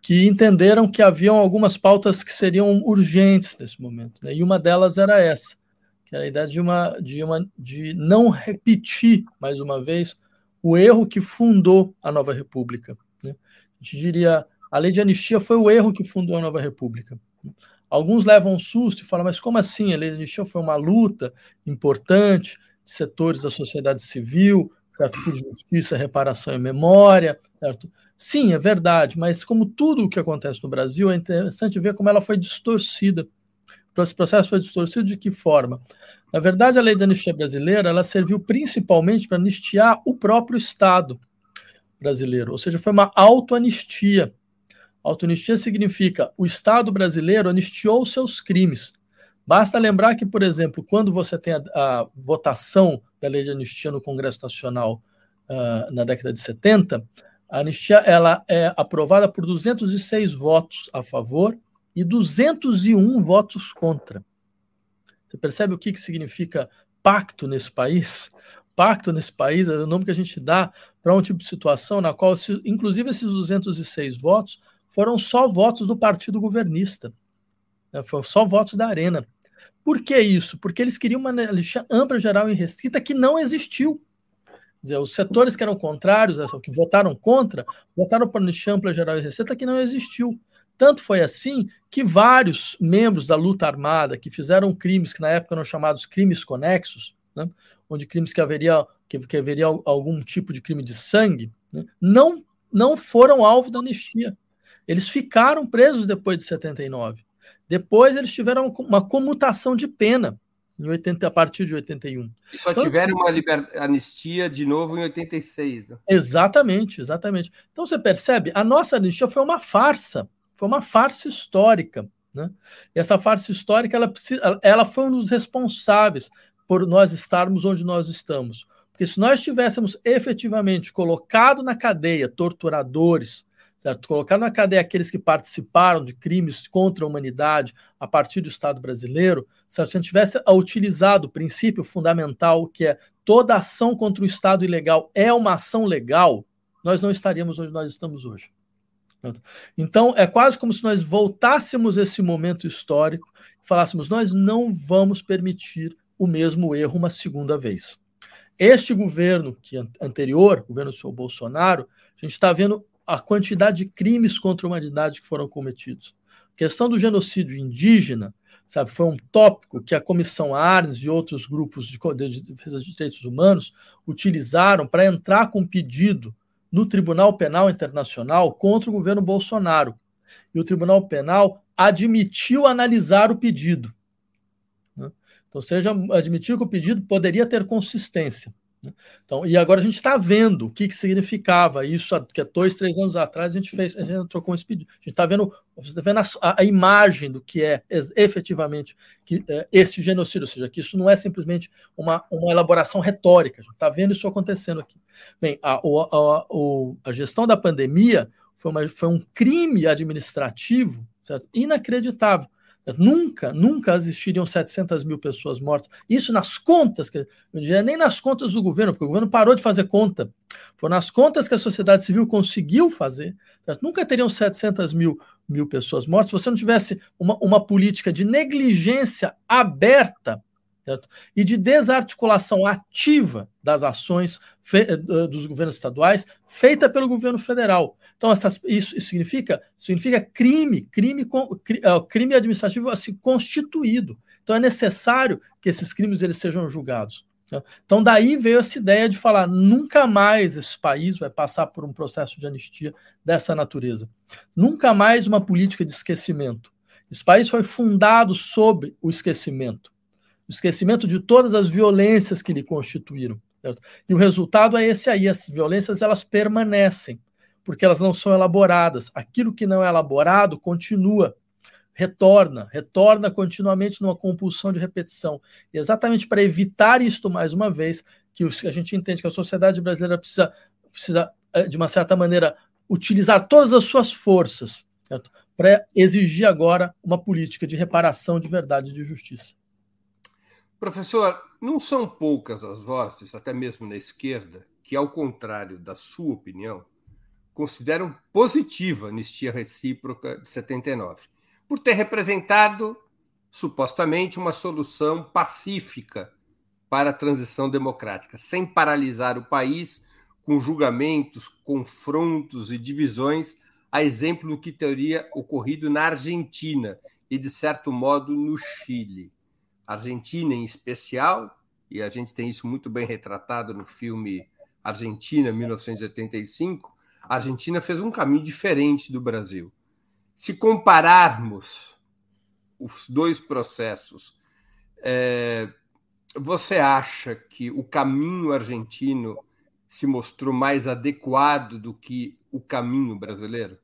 que entenderam que haviam algumas pautas que seriam urgentes nesse momento, né? E uma delas era essa, que era a ideia de não repetir, mais uma vez, o erro que fundou a Nova República, né? A gente diria, a lei de anistia foi o erro que fundou a Nova República. Alguns levam um susto e falam, mas como assim? A lei de anistia foi uma luta importante de setores da sociedade civil, certo? Por justiça, reparação e memória, certo? Sim, é verdade, mas como tudo o que acontece no Brasil, é interessante ver como ela foi distorcida. Esse processo foi distorcido de que forma? Na verdade, a lei de anistia brasileira ela serviu principalmente para anistiar o próprio Estado brasileiro, ou seja, foi uma autoanistia. Autoanistia significa o Estado brasileiro anistiou seus crimes. Basta lembrar que, por exemplo, quando você tem a votação da lei de anistia no Congresso Nacional na década de 70, a anistia ela é aprovada por 206 votos a favor e 201 votos contra. Você percebe o que significa pacto nesse país? Pacto nesse país é o nome que a gente dá para um tipo de situação na qual, inclusive, esses 206 votos foram só votos do partido governista. Foram só votos da Arena. Por que isso? Porque eles queriam uma anistia ampla, geral e restrita que não existiu. Quer dizer, os setores que eram contrários, que votaram contra, votaram para anistia ampla, geral e restrita que não existiu. Tanto foi assim que vários membros da luta armada que fizeram crimes que na época eram chamados crimes conexos, né, onde crimes que haveria algum tipo de crime de sangue, né, não foram alvo da anistia. Eles ficaram presos depois de 79. Depois eles tiveram uma comutação de pena em 80, a partir de 81. E só então, tiveram uma anistia de novo em 86. Né? Exatamente, exatamente. Então você percebe, a nossa anistia foi uma farsa histórica, né? E essa farsa histórica ela foi um dos responsáveis por nós estarmos onde nós estamos. Porque se nós tivéssemos efetivamente colocado na cadeia torturadores, certo? Colocar na cadeia aqueles que participaram de crimes contra a humanidade a partir do Estado brasileiro, certo? Se a gente tivesse utilizado o princípio fundamental que é toda ação contra o Estado ilegal é uma ação legal, nós não estaríamos onde nós estamos hoje. Então, é quase como se nós voltássemos esse momento histórico e falássemos, nós não vamos permitir o mesmo erro uma segunda vez. Este governo que anterior, governo do senhor Bolsonaro, a gente está vendo a quantidade de crimes contra a humanidade que foram cometidos. A questão do genocídio indígena, sabe, foi um tópico que a Comissão Arns e outros grupos de defesa de direitos humanos utilizaram para entrar com pedido no Tribunal Penal Internacional contra o governo Bolsonaro. E o Tribunal Penal admitiu analisar o pedido. Ou seja, admitiu que o pedido poderia ter consistência. Então, e agora a gente está vendo o que, que significava isso, que há 2, 3 anos atrás a gente trocou esse pedido. A gente está vendo, a imagem do que é efetivamente que, esse genocídio, ou seja, que isso não é simplesmente uma elaboração retórica. A gente está vendo isso acontecendo aqui. Bem, a gestão da pandemia foi um crime administrativo, certo? Inacreditável. Nunca existiriam 700 mil pessoas mortas. Isso nas contas, eu não diria nem nas contas do governo, porque o governo parou de fazer conta. Foi nas contas que a sociedade civil conseguiu fazer. Nunca teriam 700 mil pessoas mortas se você não tivesse uma política de negligência aberta, certo? E de desarticulação ativa das ações dos governos estaduais feita pelo governo federal. Então, isso significa crime administrativo assim, constituído. Então, é necessário que esses crimes eles sejam julgados. Certo? Então, daí veio essa ideia de falar nunca mais esse país vai passar por um processo de anistia dessa natureza. Nunca mais uma política de esquecimento. Esse país foi fundado sobre o esquecimento. O esquecimento de todas as violências que lhe constituíram. Certo? E o resultado é esse aí. As violências elas permanecem, porque elas não são elaboradas. Aquilo que não é elaborado continua, retorna continuamente numa compulsão de repetição. E exatamente para evitar isto mais uma vez, que a gente entende que a sociedade brasileira precisa de uma certa maneira, utilizar todas as suas forças, certo? Para exigir agora uma política de reparação de verdade e de justiça. Professor, não são poucas as vozes, até mesmo na esquerda, que, ao contrário da sua opinião, consideram positiva a anistia recíproca de 79, por ter representado, supostamente, uma solução pacífica para a transição democrática, sem paralisar o país com julgamentos, confrontos e divisões, a exemplo do que teria ocorrido na Argentina e, de certo modo, no Chile. Argentina em especial, e a gente tem isso muito bem retratado no filme Argentina 1985, a Argentina fez um caminho diferente do Brasil. Se compararmos os dois processos, você acha que o caminho argentino se mostrou mais adequado do que o caminho brasileiro?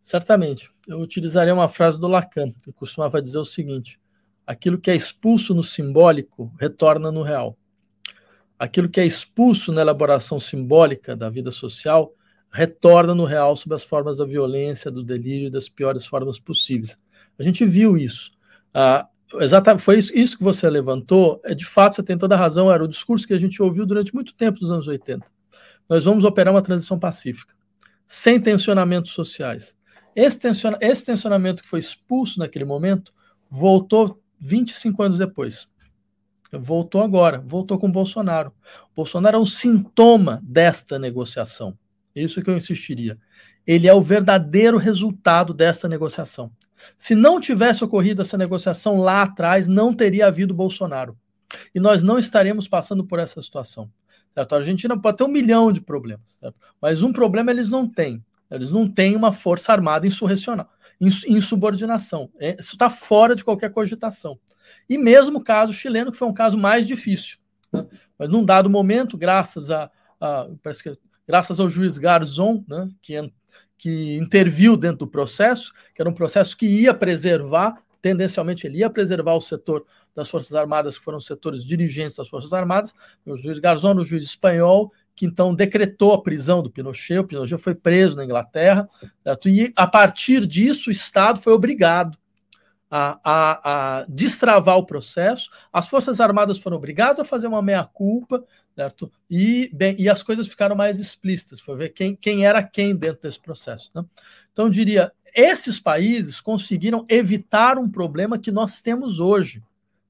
Certamente. Eu utilizaria uma frase do Lacan, que costumava dizer o seguinte: aquilo que é expulso no simbólico retorna no real. Aquilo que é expulso na elaboração simbólica da vida social retorna no real sob as formas da violência, do delírio, das piores formas possíveis. A gente viu isso. Foi isso que você levantou. De fato, você tem toda a razão. Era o discurso que a gente ouviu durante muito tempo nos anos 80. Nós vamos operar uma transição pacífica, sem tensionamentos sociais. Esse tensionamento que foi expulso naquele momento voltou 25 anos depois. Voltou agora. Voltou com Bolsonaro. Bolsonaro é um sintoma desta negociação. Isso que eu insistiria. Ele é o verdadeiro resultado desta negociação. Se não tivesse ocorrido essa negociação lá atrás, não teria havido Bolsonaro. E nós não estaremos passando por essa situação. Certo? A Argentina pode ter 1 milhão de problemas. Certo? Mas um problema eles não têm. Eles não têm uma força armada insurrecional. Insubordinação. Isso está fora de qualquer cogitação. E mesmo o caso chileno, que foi um caso mais difícil. Né? Mas num dado momento, graças ao juiz Garzón, né, que interviu dentro do processo, que era um processo que ia preservar, tendencialmente ele ia preservar o setor das Forças Armadas, que foram os setores dirigentes das Forças Armadas, o juiz Garzón, o juiz espanhol, que então decretou a prisão do Pinochet. O Pinochet foi preso na Inglaterra, certo? E a partir disso o Estado foi obrigado a destravar o processo, as Forças Armadas foram obrigadas a fazer uma meia-culpa, certo? E, bem, e as coisas ficaram mais explícitas, foi ver quem era quem dentro desse processo, né? Então, eu diria, esses países conseguiram evitar um problema que nós temos hoje,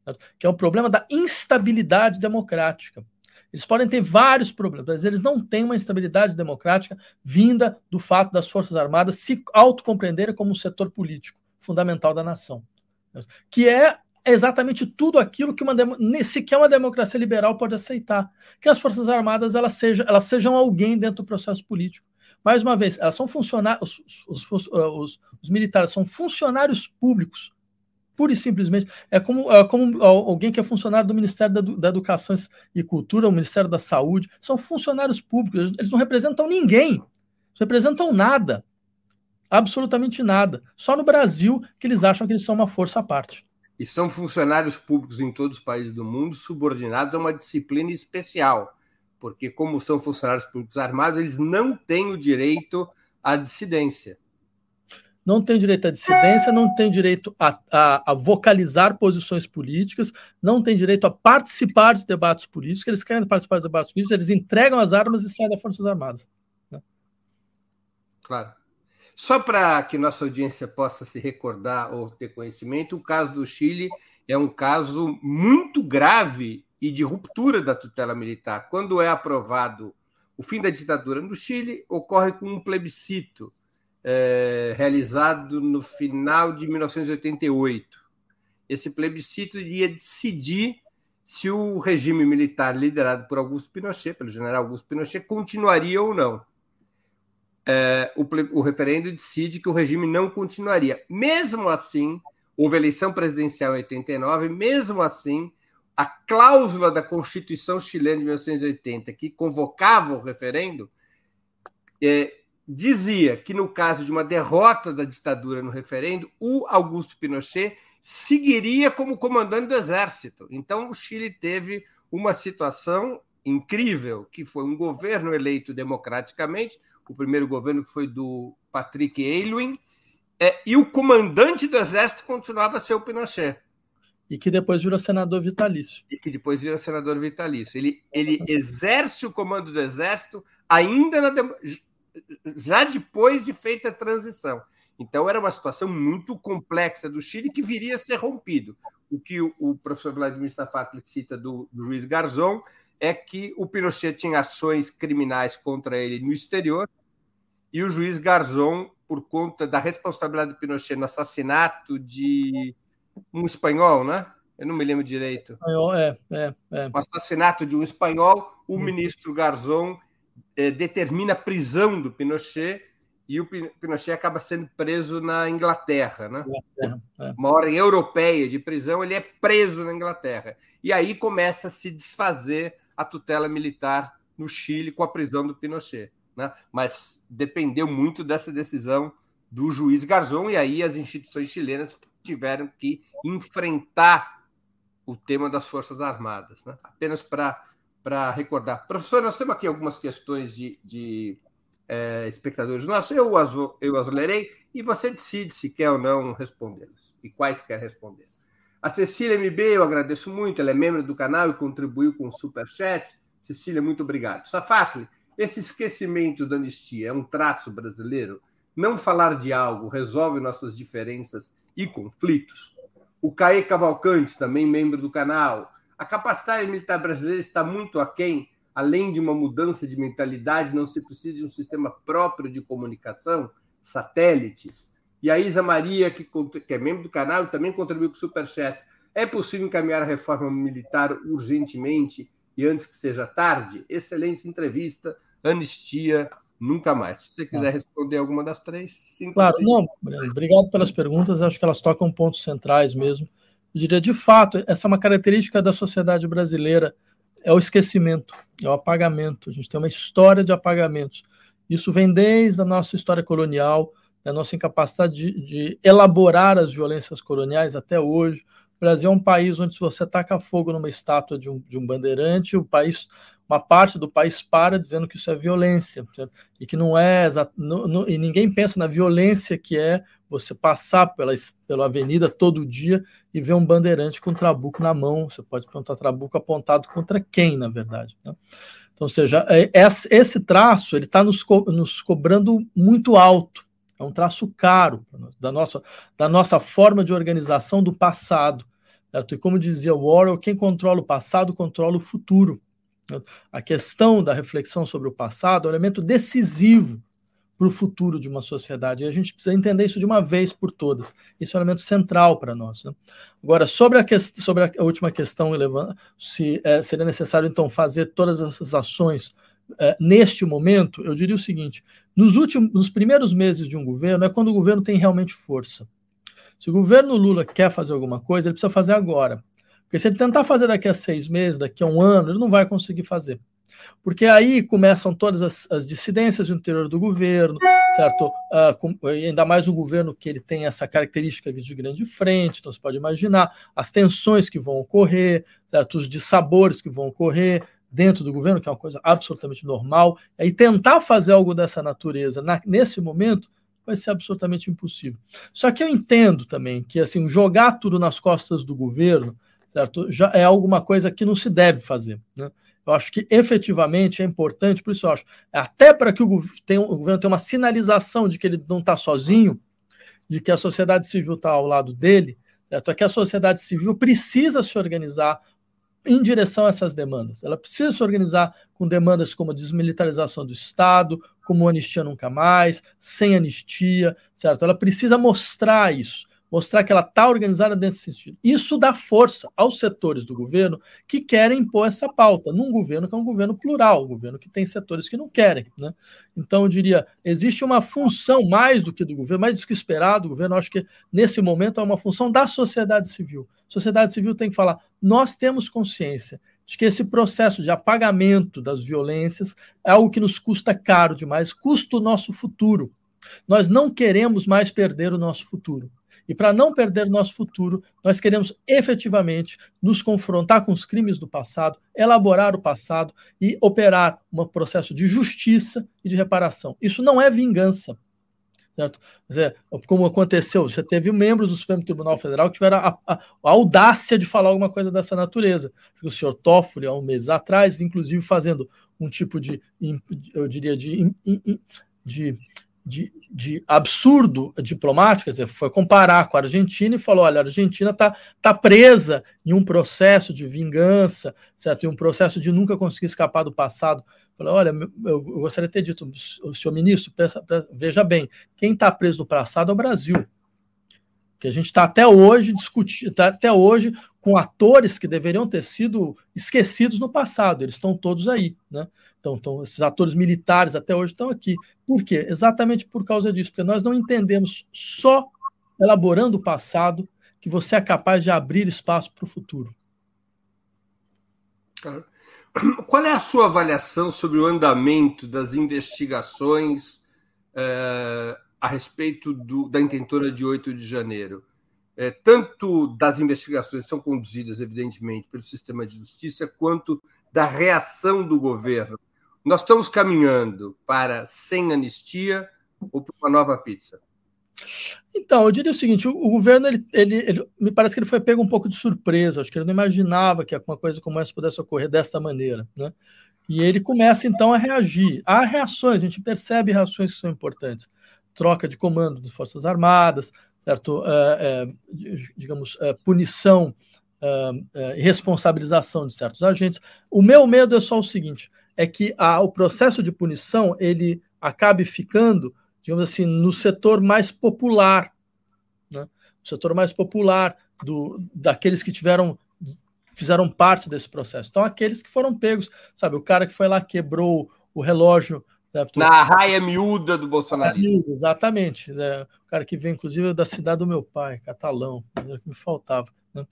certo? Que é o problema da instabilidade democrática. Eles podem ter vários problemas, mas eles não têm uma instabilidade democrática vinda do fato das Forças Armadas se autocompreenderem como um setor político fundamental da nação, certo? Que é exatamente tudo aquilo que sequer uma democracia liberal pode aceitar, que as Forças Armadas elas sejam alguém dentro do processo político. Mais uma vez, elas são funcionários, os militares são funcionários públicos, pura e simplesmente. É como alguém que é funcionário do Ministério da Educação e Cultura, o Ministério da Saúde, são funcionários públicos, eles não representam ninguém, não representam nada, absolutamente nada. Só no Brasil que eles acham que eles são uma força à parte. E são funcionários públicos em todos os países do mundo, subordinados a uma disciplina especial, porque como são funcionários públicos armados, eles não têm o direito à dissidência. Não têm direito à dissidência, não têm direito a vocalizar posições políticas, não têm direito a participar de debates políticos, eles querem participar de debates políticos, eles entregam as armas e saem das Forças Armadas. Claro. Só para que nossa audiência possa se recordar ou ter conhecimento, o caso do Chile é um caso muito grave e de ruptura da tutela militar. Quando é aprovado o fim da ditadura no Chile, ocorre com um plebiscito realizado no final de 1988. Esse plebiscito ia decidir se o regime militar liderado por Augusto Pinochet, pelo general Augusto Pinochet, continuaria ou não. O referendo decide que o regime não continuaria. Mesmo assim, houve eleição presidencial em 89, mesmo assim, a cláusula da Constituição chilena de 1980, que convocava o referendo, dizia que, no caso de uma derrota da ditadura no referendo, o Augusto Pinochet seguiria como comandante do Exército. Então, o Chile teve uma situação incrível, que foi um governo eleito democraticamente, o primeiro governo que foi do Patricio Aylwin, e o comandante do Exército continuava a ser o Pinochet. E que depois virou senador vitalício. Ele exerce o comando do Exército ainda já depois de feita a transição. Então, era uma situação muito complexa do Chile que viria a ser rompido. O que o professor Vladimir Safatle cita do juiz Garzón é que o Pinochet tinha ações criminais contra ele no exterior e o juiz Garzón, por conta da responsabilidade do Pinochet no assassinato de um espanhol, né? Eu não me lembro direito. O assassinato de um espanhol, o ministro Garzón determina a prisão do Pinochet e o Pinochet acaba sendo preso na Inglaterra, né? Uma ordem europeia de prisão, ele é preso na Inglaterra. E aí começa a se desfazer a tutela militar no Chile com a prisão do Pinochet, né? Mas dependeu muito dessa decisão do juiz Garzón, e aí as instituições chilenas tiveram que enfrentar o tema das Forças Armadas, né? Apenas para recordar. Professor, nós temos aqui algumas questões de espectadores nossos, eu as lerei, e você decide se quer ou não respondê-los, e quais quer responder. A Cecília MB, eu agradeço muito, ela é membro do canal e contribuiu com o Superchat. Cecília, muito obrigado. Safatle, esse esquecimento da anistia é um traço brasileiro? Não falar de algo resolve nossas diferenças e conflitos? O Caê Cavalcante, também membro do canal. A capacidade militar brasileira está muito aquém, além de uma mudança de mentalidade, não se precisa de um sistema próprio de comunicação, satélites. E a Isa Maria, que é membro do canal, também contribuiu com o Superchat. É possível encaminhar a reforma militar urgentemente e antes que seja tarde? Excelente entrevista, Anistia Nunca Mais. Se você quiser responder alguma das três, sim. Claro, não, obrigado pelas perguntas, acho que elas tocam pontos centrais mesmo. Eu diria, de fato, essa é uma característica da sociedade brasileira, é o esquecimento, é o apagamento. A gente tem uma história de apagamentos. Isso vem desde a nossa história colonial, a nossa incapacidade de elaborar as violências coloniais até hoje, O Brasil é um país onde, se você taca fogo numa estátua de um bandeirante, o país, uma parte do país para dizendo que isso é violência, e que não é e ninguém pensa na violência que é você passar pela avenida todo dia e ver um bandeirante com um trabuco na mão. Você pode perguntar, trabuco apontado contra quem, na verdade, né? Então, ou seja, esse traço ele está nos cobrando muito alto. É um traço caro da nossa forma de organização do passado, certo? E como dizia Warhol, quem controla o passado controla o futuro. A questão da reflexão sobre o passado é um elemento decisivo para o futuro de uma sociedade, e a gente precisa entender isso de uma vez por todas. Isso é um elemento central para nós, né? Agora, sobre a última questão, se seria necessário, então, fazer todas essas ações neste momento, eu diria o seguinte: nos primeiros meses de um governo é quando o governo tem realmente força. Se o governo Lula quer fazer alguma coisa, ele precisa fazer agora. Porque se ele tentar fazer daqui a 6 meses, daqui a 1 ano, ele não vai conseguir fazer. Porque aí começam todas as dissidências no interior do governo, certo? Ainda mais um governo que ele tem essa característica de grande frente, então você pode imaginar as tensões que vão ocorrer, certo? Os dissabores que vão ocorrer dentro do governo, que é uma coisa absolutamente normal. Aí tentar fazer algo dessa natureza nesse momento vai ser absolutamente impossível. Só que eu entendo também que, assim, jogar tudo nas costas do governo, certo, já é alguma coisa que não se deve fazer, né? Eu acho que efetivamente é importante, por isso eu acho, até para que o governo tenha uma sinalização de que ele não está sozinho, de que a sociedade civil está ao lado dele, certo? É que a sociedade civil precisa se organizar em direção a essas demandas. Ela precisa se organizar com demandas como a desmilitarização do Estado, como Anistia Nunca Mais, sem anistia, certo? Ela precisa mostrar isso, mostrar que ela está organizada nesse sentido. Isso dá força aos setores do governo que querem impor essa pauta, num governo que é um governo plural, um governo que tem setores que não querem, né? Então, eu diria, existe uma função mais do que do governo, mais do que esperado do governo, acho que nesse momento é uma função da sociedade civil. A sociedade civil tem que falar: nós temos consciência de que esse processo de apagamento das violências é algo que nos custa caro demais, custa o nosso futuro. Nós não queremos mais perder o nosso futuro. E para não perder nosso futuro, nós queremos efetivamente nos confrontar com os crimes do passado, elaborar o passado e operar um processo de justiça e de reparação. Isso não é vingança, certo? Como aconteceu, você teve membros do Supremo Tribunal Federal que tiveram a audácia de falar alguma coisa dessa natureza. O senhor Toffoli, há um mês atrás, inclusive fazendo um tipo de, eu diria, de absurdo diplomático, quer dizer, foi comparar com a Argentina e falou: olha, a Argentina está presa em um processo de vingança, certo? Em um processo de nunca conseguir escapar do passado. Falou: olha, eu gostaria de ter dito, o senhor ministro, veja bem, quem está preso no passado é o Brasil, que a gente está até hoje discutindo, tá até hoje com atores que deveriam ter sido esquecidos no passado. Eles estão todos aí, né? Então, esses atores militares até hoje estão aqui. Por quê? Exatamente por causa disso, porque nós não entendemos só elaborando o passado que você é capaz de abrir espaço para o futuro. Qual é a sua avaliação sobre o andamento das investigações a respeito da intentona de 8 de janeiro? Tanto das investigações que são conduzidas, evidentemente, pelo sistema de justiça, quanto da reação do governo. Nós estamos caminhando para sem anistia ou para uma nova pizza? Então, eu diria o seguinte: o governo, ele me parece que ele foi pego um pouco de surpresa. Acho que ele não imaginava que alguma coisa como essa pudesse ocorrer dessa maneira, né? E ele começa, então, a reagir. Há reações, a gente percebe reações que são importantes. Troca de comando das Forças Armadas, certo? Digamos, punição e responsabilização de certos agentes. O meu medo é só o seguinte, é que o processo de punição ele acabe ficando, digamos assim, no setor mais popular, né? O setor mais popular daqueles que fizeram parte desse processo. Então, aqueles que foram pegos, sabe, o cara que foi lá, quebrou o relógio, certo? Na raia miúda do Bolsonaro. Exatamente, né? cara que veio, inclusive, da cidade do meu pai, catalão, que me faltava. Né?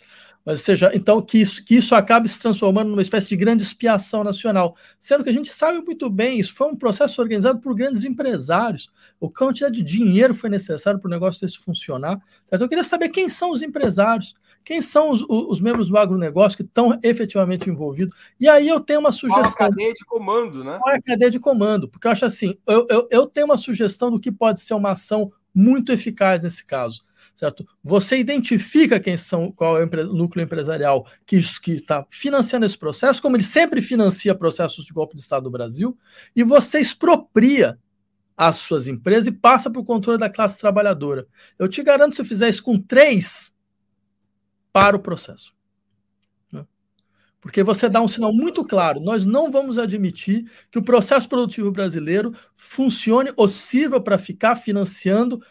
Mas, ou seja, então que isso acabe se transformando numa espécie de grande expiação nacional, sendo que a gente sabe muito bem, isso foi um processo organizado por grandes empresários, a quantidade de dinheiro foi necessário para o negócio desse funcionar, certo? Eu queria saber quem são os empresários, quem são os membros do agronegócio que estão efetivamente envolvidos, e aí eu tenho uma sugestão. Qual a cadeia de comando, né? Qual a cadeia de comando, porque eu acho assim, eu tenho uma sugestão do que pode ser uma ação muito eficaz nesse caso. Certo? Você identifica qual é o núcleo empresarial que está financiando esse processo, como ele sempre financia processos de golpe de Estado do Brasil, e você expropria as suas empresas e passa para o controle da classe trabalhadora. Eu te garanto, se eu fizer isso com 3, para o processo. Porque você dá um sinal muito claro, nós não vamos admitir que o processo produtivo brasileiro funcione ou sirva para ficar financiando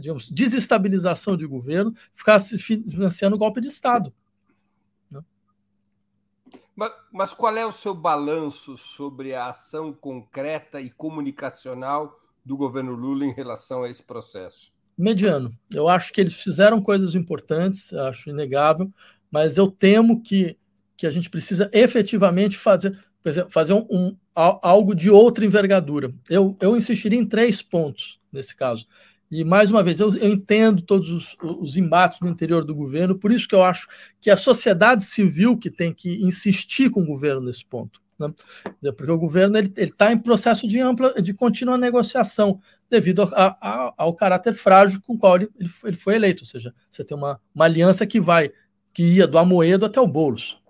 digamos, desestabilização de governo, ficar financiando golpe de Estado. Mas qual é o seu balanço sobre a ação concreta e comunicacional do governo Lula em relação a esse processo? Mediano. Eu acho que eles fizeram coisas importantes, acho inegável, mas eu temo que a gente precisa efetivamente fazer algo de outra envergadura. Eu insistiria em 3 pontos nesse caso. E, mais uma vez, eu entendo todos os embates no interior do governo, por isso que eu acho que a sociedade civil que tem que insistir com o governo nesse ponto. Né? Porque o governo ele está em processo de contínua negociação, devido ao caráter frágil com o qual ele foi eleito. Ou seja, você tem uma aliança que ia do Amoedo até o Boulos.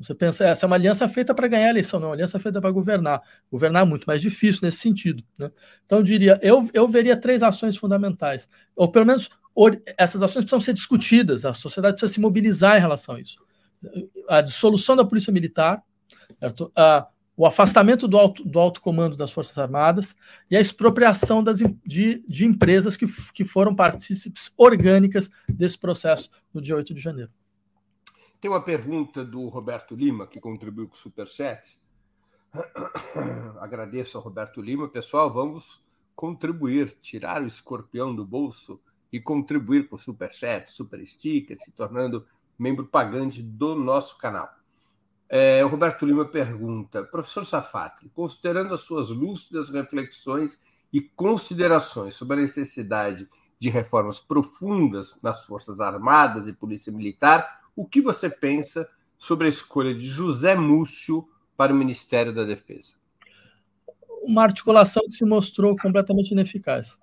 Você pensa, essa é uma aliança feita para ganhar a eleição, não é uma aliança feita para governar. Governar é muito mais difícil nesse sentido. Né? Então, eu diria, eu veria 3 ações fundamentais. Ou, pelo menos, essas ações precisam ser discutidas, a sociedade precisa se mobilizar em relação a isso. A dissolução da Polícia Militar, certo? O afastamento do alto comando das Forças Armadas e a expropriação de empresas que foram partícipes orgânicas desse processo no dia 8 de janeiro. Tem uma pergunta do Roberto Lima, que contribuiu com o Superchat. Agradeço ao Roberto Lima. Pessoal, vamos contribuir, tirar o escorpião do bolso e contribuir com o Superchat, Super Sticker, se tornando membro pagante do nosso canal. O Roberto Lima pergunta, professor Safatle, considerando as suas lúcidas reflexões e considerações sobre a necessidade de reformas profundas nas Forças Armadas e Polícia Militar, o que você pensa sobre a escolha de José Múcio para o Ministério da Defesa? Uma articulação que se mostrou completamente ineficaz.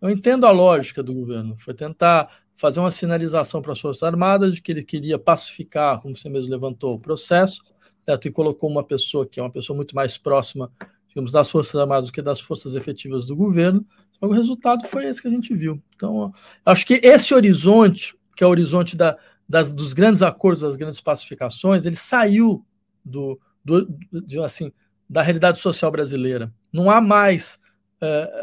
Eu entendo a lógica do governo. Foi tentar fazer uma sinalização para as Forças Armadas de que ele queria pacificar, como você mesmo levantou, o processo, certo? E colocou uma pessoa que é uma pessoa muito mais próxima, digamos, das Forças Armadas do que das forças efetivas do governo. Mas o resultado foi esse que a gente viu. Então, acho que esse horizonte, que é o horizonte dos grandes acordos, das grandes pacificações, ele saiu da realidade social brasileira. Não há mais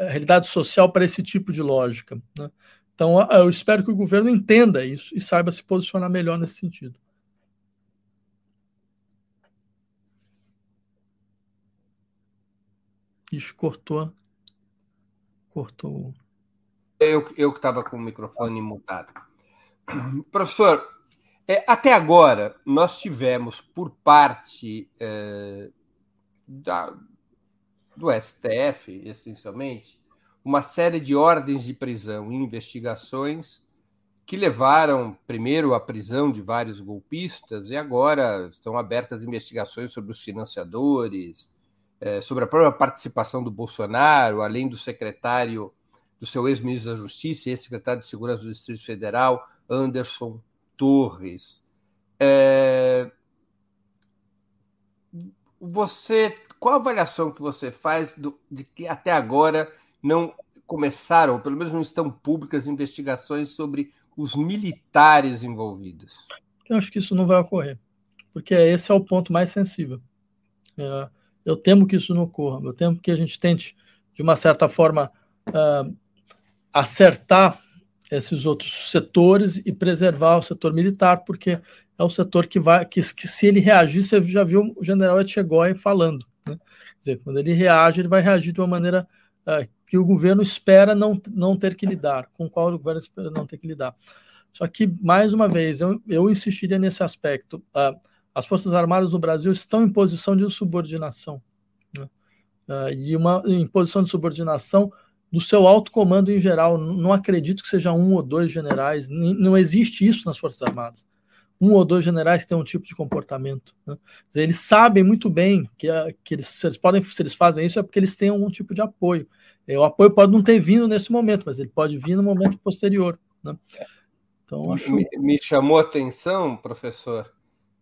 realidade social para esse tipo de lógica. Né? Então, eu espero que o governo entenda isso e saiba se posicionar melhor nesse sentido. Ixi, cortou. Eu que estava com o microfone mutado. Professor, até agora nós tivemos por parte do STF, essencialmente, uma série de ordens de prisão e investigações que levaram primeiro à prisão de vários golpistas e agora estão abertas investigações sobre os financiadores, sobre a própria participação do Bolsonaro, além do secretário, do seu ex-ministro da Justiça e ex-secretário de Segurança do Distrito Federal, Anderson Torres. Qual a avaliação que você faz de que até agora não começaram, ou pelo menos não estão públicas, investigações sobre os militares envolvidos? Eu acho que isso não vai ocorrer, porque esse é o ponto mais sensível. Eu temo que isso não ocorra, eu temo que a gente tente, de uma certa forma, acertar esses outros setores e preservar o setor militar, porque é o setor que se ele reagir, você já viu o general Etchegói falando. Né? Quer dizer, quando ele reage, ele vai reagir de uma maneira que o governo espera não ter que lidar, com o qual o governo espera não ter que lidar. Só que, mais uma vez, eu insistiria nesse aspecto. As Forças Armadas do Brasil estão em posição de subordinação, né? E uma em posição de subordinação do seu alto comando em geral. Não acredito que seja um ou dois generais, não existe isso nas Forças Armadas. Um ou dois generais têm um tipo de comportamento, né? Quer dizer, eles sabem muito bem que eles, se eles fazem isso é porque eles têm algum tipo de apoio. O apoio pode não ter vindo nesse momento, mas ele pode vir no momento posterior, né? Então, me chamou a atenção, professor,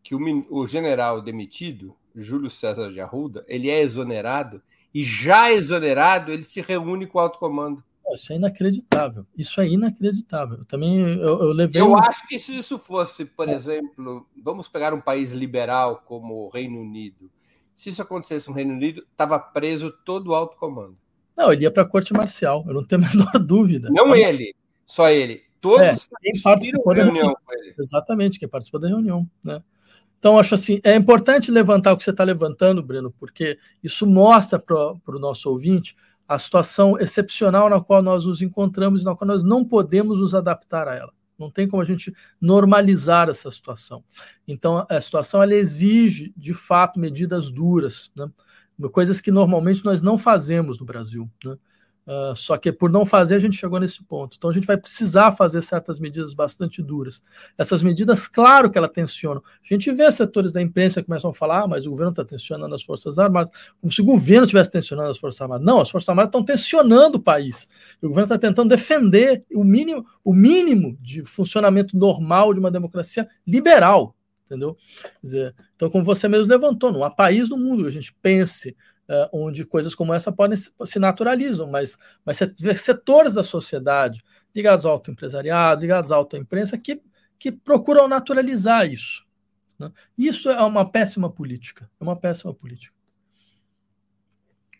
que o general demitido, Júlio César de Arruda, ele é exonerado e, já exonerado, ele se reúne com o alto comando. Isso é inacreditável. Isso é inacreditável. Eu acho que, se isso fosse, por exemplo, vamos pegar um país liberal como o Reino Unido. Se isso acontecesse no Reino Unido, estava preso todo o alto comando. Não, ele ia para a corte marcial, eu não tenho a menor dúvida. Não ele, só ele. Todos quem participou da reunião. Exatamente, quem participou da reunião, né? Então, acho assim, é importante levantar o que você está levantando, Breno, porque isso mostra para o nosso ouvinte a situação excepcional na qual nós nos encontramos e na qual nós não podemos nos adaptar a ela. Não tem como a gente normalizar essa situação. Então, a situação ela exige, de fato, medidas duras, né? Coisas que normalmente nós não fazemos no Brasil, né? Só que por não fazer a gente chegou nesse ponto. Então a gente vai precisar fazer certas medidas bastante duras. Essas medidas, claro que elas tensionam. A gente vê setores da imprensa que começam a falar, mas o governo está tensionando as Forças Armadas, como se o governo estivesse tensionando as Forças Armadas. Não, as Forças Armadas estão tensionando o país. O governo está tentando defender o mínimo de funcionamento normal de uma democracia liberal, entendeu? Quer dizer, então, como você mesmo levantou, não há país no mundo que a gente pense onde coisas como essa podem se naturalizam, mas setores da sociedade, ligados ao autoempresariado, ligados à autoimprensa, que procuram naturalizar isso, né? Isso é uma péssima política,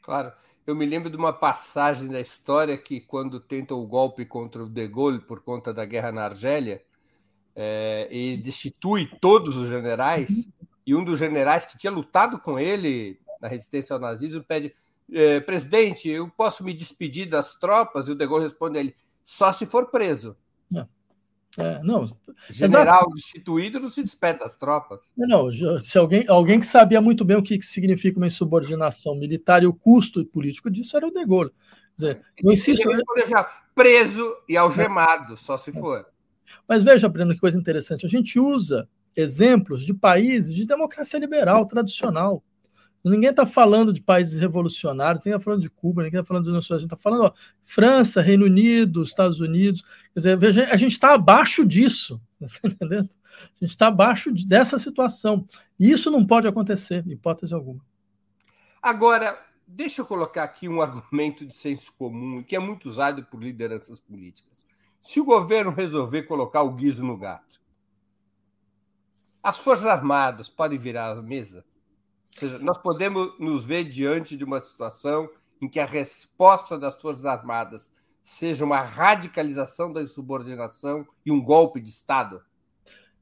Claro, eu me lembro de uma passagem da história que, quando tentam o golpe contra o De Gaulle por conta da guerra na Argélia, e destitui todos os generais, e um dos generais que tinha lutado com ele na resistência ao nazismo pede: presidente, eu posso me despedir das tropas? E o De Gaulle responde a ele: só se for preso. Não. General destituído não se despede das tropas. Não, se alguém que sabia muito bem o que significa uma insubordinação militar e o custo político disso era o De Gaulle. Quer dizer, eu insisto, preso e algemado, só se for. Mas veja, Breno, que coisa interessante. A gente usa exemplos de países de democracia liberal tradicional. Ninguém está falando de países revolucionários, ninguém está falando de Cuba, ninguém está falando de União Soviética, a gente está falando, França, Reino Unido, Estados Unidos. Quer dizer, veja, a gente está abaixo disso, tá entendendo? A gente está abaixo dessa situação. E isso não pode acontecer, hipótese alguma. Agora, deixa eu colocar aqui um argumento de senso comum, que é muito usado por lideranças políticas. Se o governo resolver colocar o guiso no gato, as Forças Armadas podem virar a mesa? Ou seja, nós podemos nos ver diante de uma situação em que a resposta das Forças Armadas seja uma radicalização da insubordinação e um golpe de Estado?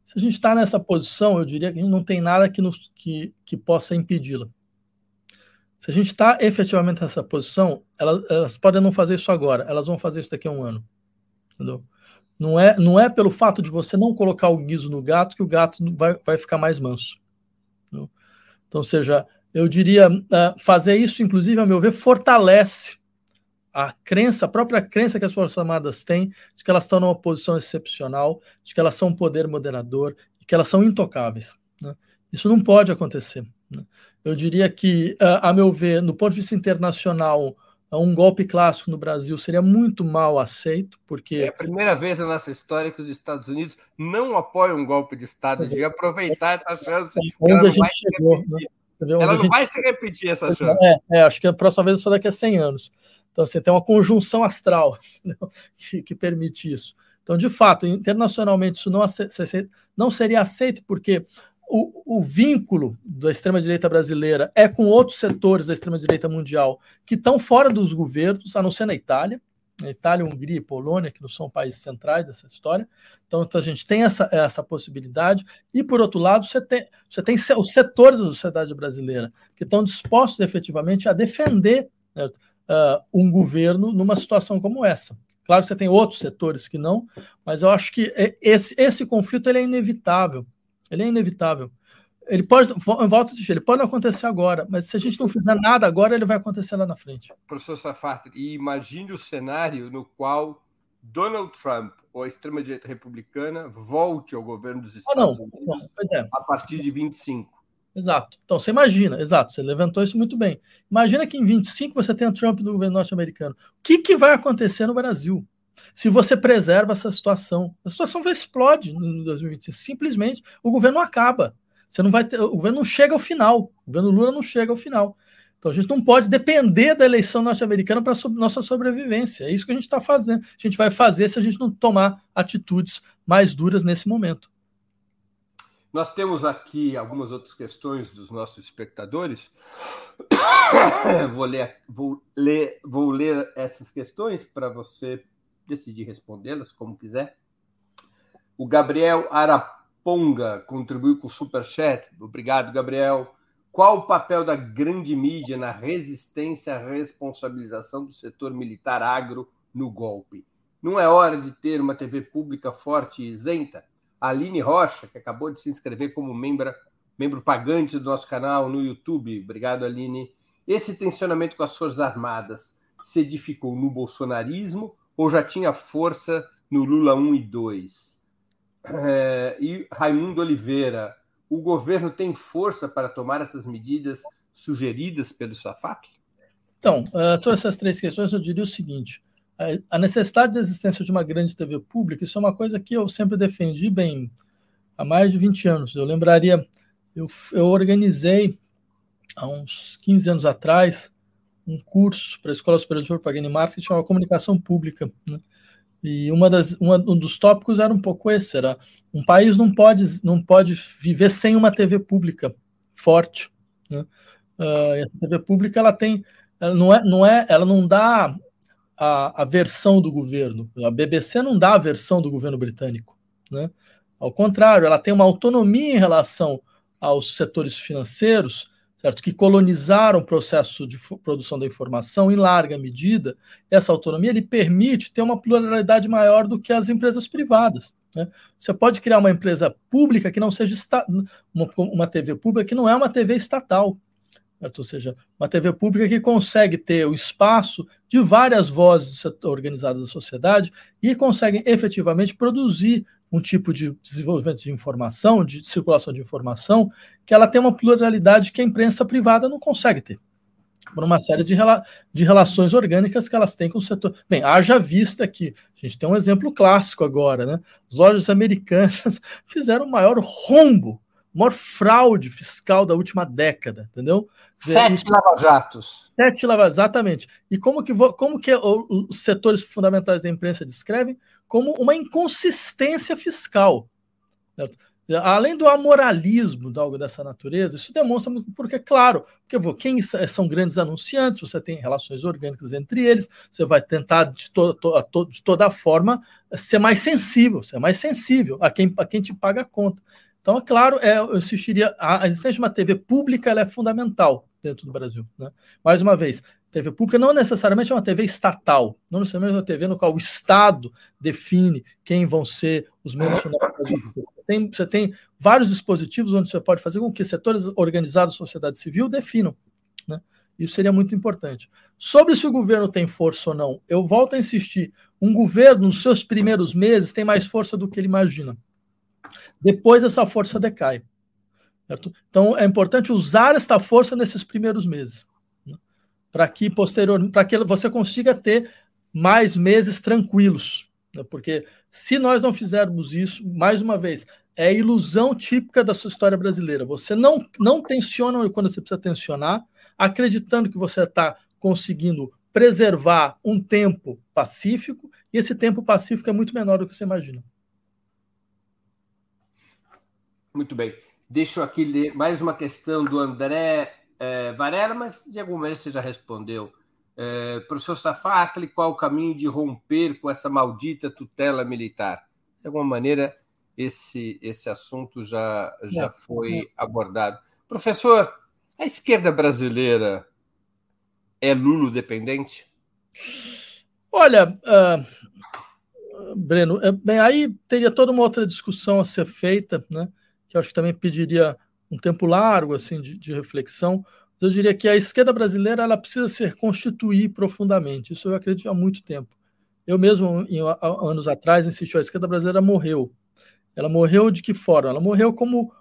Se a gente está nessa posição, eu diria que não tem nada que possa impedi-la. Se a gente está efetivamente nessa posição, elas podem não fazer isso agora, elas vão fazer isso daqui a um ano. Entendeu? Não é pelo fato de você não colocar o guiso no gato que o gato vai ficar mais manso. Entendeu? Então, ou seja, eu diria, fazer isso, inclusive, a meu ver, fortalece a própria crença que as Forças Armadas têm de que elas estão numa posição excepcional, de que elas são um poder moderador, de que elas são intocáveis, né? Isso não pode acontecer, né? Eu diria que, a meu ver, no ponto de vista internacional, um golpe clássico no Brasil seria muito mal aceito, porque... É a primeira vez na nossa história que os Estados Unidos não apoiam um golpe de Estado, de aproveitar essa chance. Ela não vai se repetir essa chance. Acho que a próxima vez é só daqui a 100 anos. Então, assim, tem uma conjunção astral, entendeu? Que permite isso. Então, de fato, internacionalmente isso não seria aceito, porque... O vínculo da extrema-direita brasileira é com outros setores da extrema-direita mundial que estão fora dos governos, a não ser na Itália. Itália, Hungria e Polônia, que não são países centrais dessa história. Então a gente tem essa possibilidade. E, por outro lado, você tem os setores da sociedade brasileira que estão dispostos efetivamente a defender, né, um governo numa situação como essa. Claro que você tem outros setores que não, mas eu acho que esse conflito ele é inevitável. Ele é inevitável. Ele pode, volto a dizer, ele pode não acontecer agora, mas se a gente não fizer nada agora, ele vai acontecer lá na frente. Professor Safatle, e imagine o cenário no qual Donald Trump ou a extrema-direita republicana volte ao governo dos Estados Unidos pois é. A partir de 25. Exato. Então, você imagina, exato, você levantou isso muito bem. Imagina que em 25 você tem o Trump do governo norte-americano. O que vai acontecer no Brasil? Se você preserva essa situação, a situação vai explodir no 2025. Simplesmente o governo acaba. Você não vai ter, o governo não chega ao final. O governo Lula não chega ao final. Então a gente não pode depender da eleição norte-americana para nossa sobrevivência. É isso que a gente está fazendo. A gente vai fazer se a gente não tomar atitudes mais duras nesse momento. Nós temos aqui algumas outras questões dos nossos espectadores. Vou ler essas questões para você decidir respondê-las, como quiser. O Gabriel Araponga contribuiu com o Superchat. Obrigado, Gabriel. Qual o papel da grande mídia na resistência à responsabilização do setor militar agro no golpe? Não é hora de ter uma TV pública forte e isenta? A Aline Rocha, que acabou de se inscrever como membro pagante do nosso canal no YouTube. Obrigado, Aline. Esse tensionamento com as Forças Armadas se edificou no bolsonarismo ou já tinha força no Lula 1 e 2? E Raimundo Oliveira, o governo tem força para tomar essas medidas sugeridas pelo Safatle? Então, sobre essas três questões, eu diria o seguinte. A necessidade da existência de uma grande TV pública, isso é uma coisa que eu sempre defendi bem há mais de 20 anos. Eu lembraria, eu organizei há uns 15 anos atrás um curso para a Escola Superior de Propaganda e Marketing que chamava Comunicação Pública, né? E um dos tópicos era um pouco esse, era um país não pode viver sem uma TV pública forte, né? Essa TV pública ela tem, ela não dá a versão do governo. A BBC não dá a versão do governo britânico, né? Ao contrário, ela tem uma autonomia em relação aos setores financeiros, certo? Que colonizaram o processo de produção da informação em larga medida. Essa autonomia ele permite ter uma pluralidade maior do que as empresas privadas, né? Você pode criar uma empresa pública que não seja uma TV pública que não é uma TV estatal, ou seja, uma TV pública que consegue ter o espaço de várias vozes organizadas da sociedade e consegue efetivamente produzir um tipo de desenvolvimento de informação, de circulação de informação, que ela tem uma pluralidade que a imprensa privada não consegue ter, por uma série de relações orgânicas que elas têm com o setor. Bem, haja vista que a gente tem um exemplo clássico agora, né? As lojas americanas fizeram o maior rombo, maior fraude fiscal da última década, entendeu? 7 lava-jatos. 7 lava-jatos, exatamente. E como que os setores fundamentais da imprensa descrevem? Como uma inconsistência fiscal. Certo? Além do amoralismo de algo dessa natureza, isso demonstra muito, porque, claro, porque quem são grandes anunciantes, você tem relações orgânicas entre eles, você vai tentar de toda forma ser mais sensível a quem te paga a conta. Então, é claro, eu insistiria, a existência de uma TV pública ela é fundamental dentro do Brasil, né? Mais uma vez, TV pública não necessariamente é uma TV estatal, não necessariamente é uma TV no qual o Estado define quem vão ser os membros fundamentais. Você tem vários dispositivos onde você pode fazer com que setores organizados da sociedade civil definam, né? Isso seria muito importante. Sobre se o governo tem força ou não, eu volto a insistir, um governo nos seus primeiros meses tem mais força do que ele imagina. Depois essa força decai, certo? Então é importante usar esta força nesses primeiros meses, né? Para que você consiga ter mais meses tranquilos, né? Porque se nós não fizermos isso, mais uma vez, é a ilusão típica da sua história brasileira. Você não tensiona quando você precisa tensionar, acreditando que você está conseguindo preservar um tempo pacífico, e esse tempo pacífico é muito menor do que você imagina. Muito bem. Deixa eu aqui ler mais uma questão do André Varela, mas de alguma maneira você já respondeu. Professor Safatle, qual o caminho de romper com essa maldita tutela militar? De alguma maneira, esse assunto já foi abordado. Professor, a esquerda brasileira é Lulo dependente? Olha, Breno, bem, aí teria toda uma outra discussão a ser feita, né, que eu acho que também pediria um tempo largo assim, de reflexão. Eu diria que a esquerda brasileira ela precisa se reconstituir profundamente. Isso eu acredito há muito tempo. Eu mesmo, anos atrás, insisti, a esquerda brasileira morreu. Ela morreu de que forma? Ela morreu como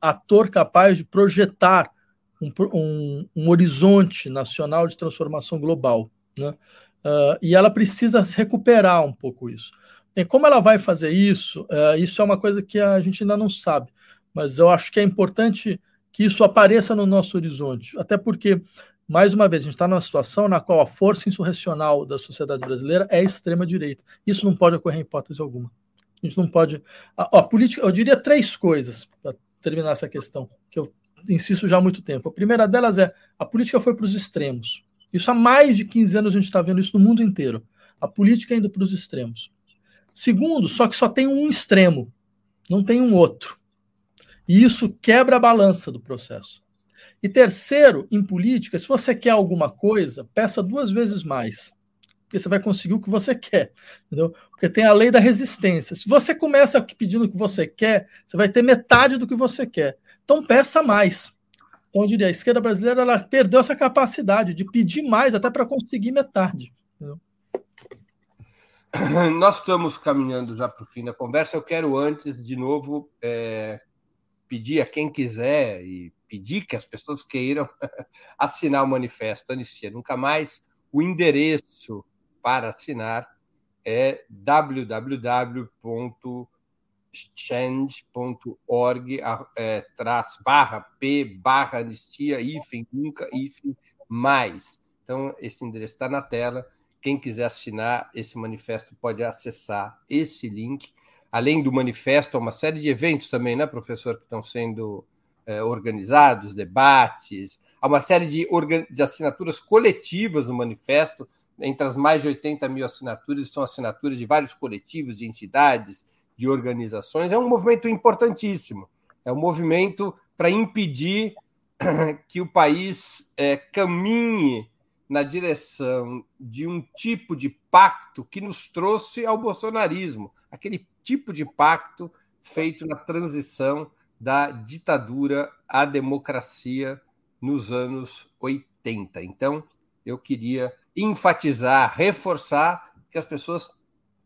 ator capaz de projetar um horizonte nacional de transformação global, né? E ela precisa recuperar um pouco isso. E como ela vai fazer isso? Isso é uma coisa que a gente ainda não sabe, mas eu acho que é importante que isso apareça no nosso horizonte, até porque, mais uma vez, a gente está numa situação na qual a força insurrecional da sociedade brasileira é extrema-direita. Isso não pode ocorrer em hipótese alguma. A gente não pode... A política, eu diria três coisas para terminar essa questão, que eu insisto já há muito tempo. A primeira delas é a política foi para os extremos. Isso há mais de 15 anos a gente está vendo isso no mundo inteiro. A política indo para os extremos. Segundo, só que só tem um extremo, não tem um outro. E isso quebra a balança do processo. E terceiro, em política, se você quer alguma coisa, peça duas vezes mais, porque você vai conseguir o que você quer, entendeu? Porque tem a lei da resistência. Se você começa pedindo o que você quer, você vai ter metade do que você quer. Então peça mais. Então eu diria, a esquerda brasileira ela perdeu essa capacidade de pedir mais até para conseguir metade, entendeu? Nós estamos caminhando já para o fim da conversa. Eu quero antes, de novo, pedir a quem quiser e pedir que as pessoas queiram assinar o manifesto Anistia Nunca Mais. O endereço para assinar é www.change.org/p/anistia-nunca-mais. Então, esse endereço está na tela. Quem quiser assinar esse manifesto pode acessar esse link. Além do manifesto, há uma série de eventos também, né, professor, que estão sendo organizados, debates. Há uma série de assinaturas coletivas no manifesto. Entre as mais de 80 mil assinaturas, são assinaturas de vários coletivos, de entidades, de organizações. É um movimento importantíssimo. É um movimento para impedir que o país caminhe na direção de um tipo de pacto que nos trouxe ao bolsonarismo, aquele tipo de pacto feito na transição da ditadura à democracia nos anos 80. Então, eu queria enfatizar, reforçar que as pessoas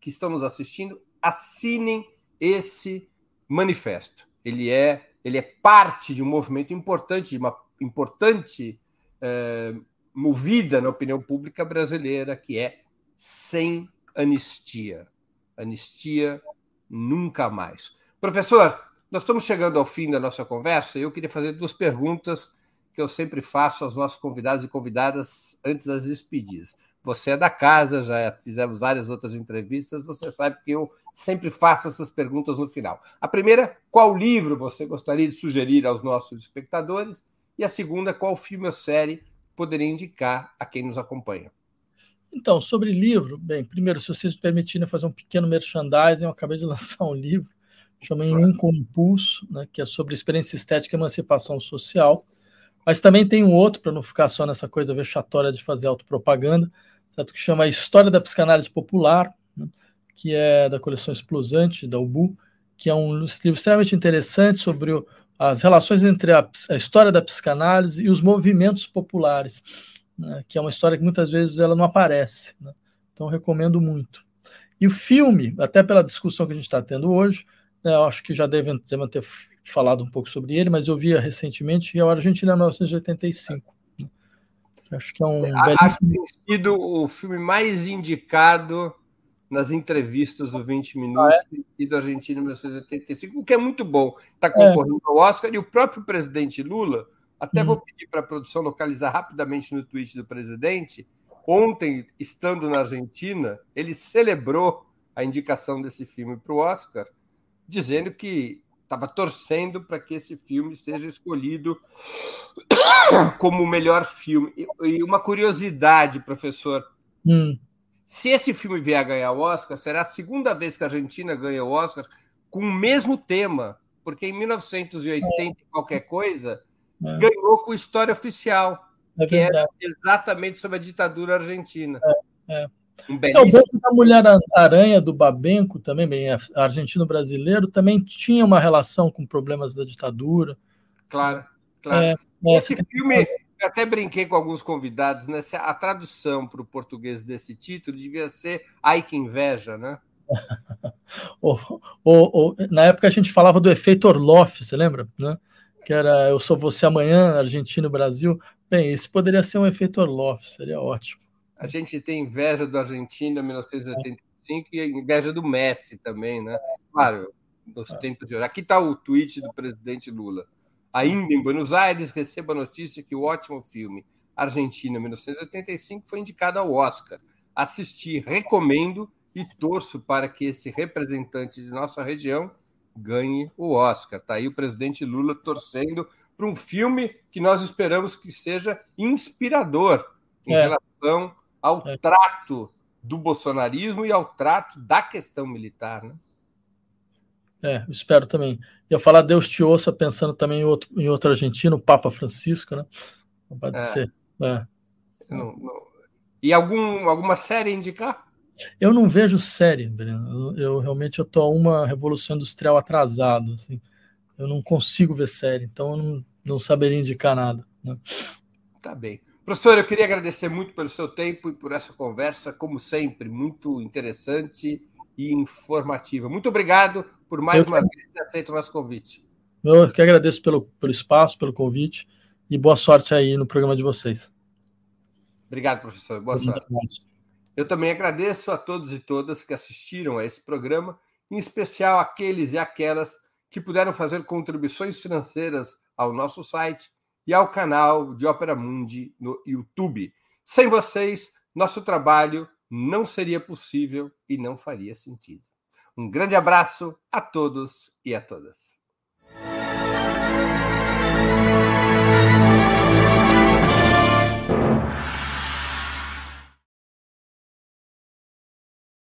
que estão nos assistindo assinem esse manifesto. Ele é parte de um movimento importante, de uma importante... movida na opinião pública brasileira, que é sem anistia. Anistia nunca mais. Professor, nós estamos chegando ao fim da nossa conversa e eu queria fazer duas perguntas que eu sempre faço aos nossos convidados e convidadas antes das despedidas. Você é da casa, já fizemos várias outras entrevistas, você sabe que eu sempre faço essas perguntas no final. A primeira, qual livro você gostaria de sugerir aos nossos espectadores? E a segunda, qual filme ou série poderia indicar a quem nos acompanha? Então, sobre livro, bem, primeiro, se vocês me permitirem fazer um pequeno merchandising, eu acabei de lançar um livro, chama Em Um com Impulso, né, que é sobre experiência estética e emancipação social, mas também tem um outro, para não ficar só nessa coisa vexatória de fazer autopropaganda, certo? Que chama A História da Psicanálise Popular, né, que é da coleção Explosante, da UBU, que é um livro extremamente interessante sobre as relações entre a história da psicanálise e os movimentos populares, né, que é uma história que muitas vezes ela não aparece, né? Então, eu recomendo muito. E o filme, até pela discussão que a gente está tendo hoje, né, eu acho que já devem ter falado um pouco sobre ele, mas eu vi recentemente, é o Argentina 1985. Né? Acho que é um belíssimo... Tem sido o filme mais indicado nas entrevistas do 20 Minutos do Argentina em 1985, o que é muito bom. Está concorrendo ao Oscar e o próprio presidente Lula, até vou pedir para a produção localizar rapidamente no tweet do presidente, ontem, estando na Argentina, ele celebrou a indicação desse filme para o Oscar, dizendo que estava torcendo para que esse filme seja escolhido como o melhor filme. E uma curiosidade, professor... Se esse filme vier a ganhar o Oscar, será a segunda vez que a Argentina ganha o Oscar com o mesmo tema, porque em 1980 ganhou com História Oficial. que é exatamente sobre a ditadura argentina. Um o Bolso da Mulher-Aranha, do Babenco, também, bem, argentino-brasileiro, também tinha uma relação com problemas da ditadura. Claro, claro. Esse filme, eu até brinquei com alguns convidados, né? A tradução para o português desse título devia ser Ai Que Inveja, né? Na época a gente falava do efeito Orloff, você lembra? Né? Que era Eu Sou Você Amanhã, Argentina e Brasil. Bem, esse poderia ser um efeito Orloff, seria ótimo. A gente tem inveja do Argentina 1985 e inveja do Messi também, né? Claro, nos tempos de hoje. Aqui está o tweet do presidente Lula. Ainda em Buenos Aires, recebo a notícia que o ótimo filme Argentina 1985 foi indicado ao Oscar. Assisti, recomendo e torço para que esse representante de nossa região ganhe o Oscar. Está aí o presidente Lula torcendo para um filme que nós esperamos que seja inspirador em relação ao trato do bolsonarismo e ao trato da questão militar, né? Espero também. Eu falar Deus te ouça, pensando também em outro argentino, o Papa Francisco, né? Não pode ser. Não. E alguma série indicar? Eu não vejo série, Breno. Eu realmente estou a uma revolução industrial atrasado, assim. Eu não consigo ver série, então eu não saberia indicar nada, né? Tá bem. Professor, eu queria agradecer muito pelo seu tempo e por essa conversa, como sempre, muito interessante e informativa. Muito obrigado por mais uma vez ter aceito o nosso convite. Eu que agradeço pelo espaço, pelo convite, e boa sorte aí no programa de vocês. Obrigado, professor. Boa sorte. Eu também agradeço a todos e todas que assistiram a esse programa, em especial aqueles e aquelas que puderam fazer contribuições financeiras ao nosso site e ao canal de Ópera Mundi no YouTube. Sem vocês, nosso trabalho não seria possível e não faria sentido. Um grande abraço a todos e a todas.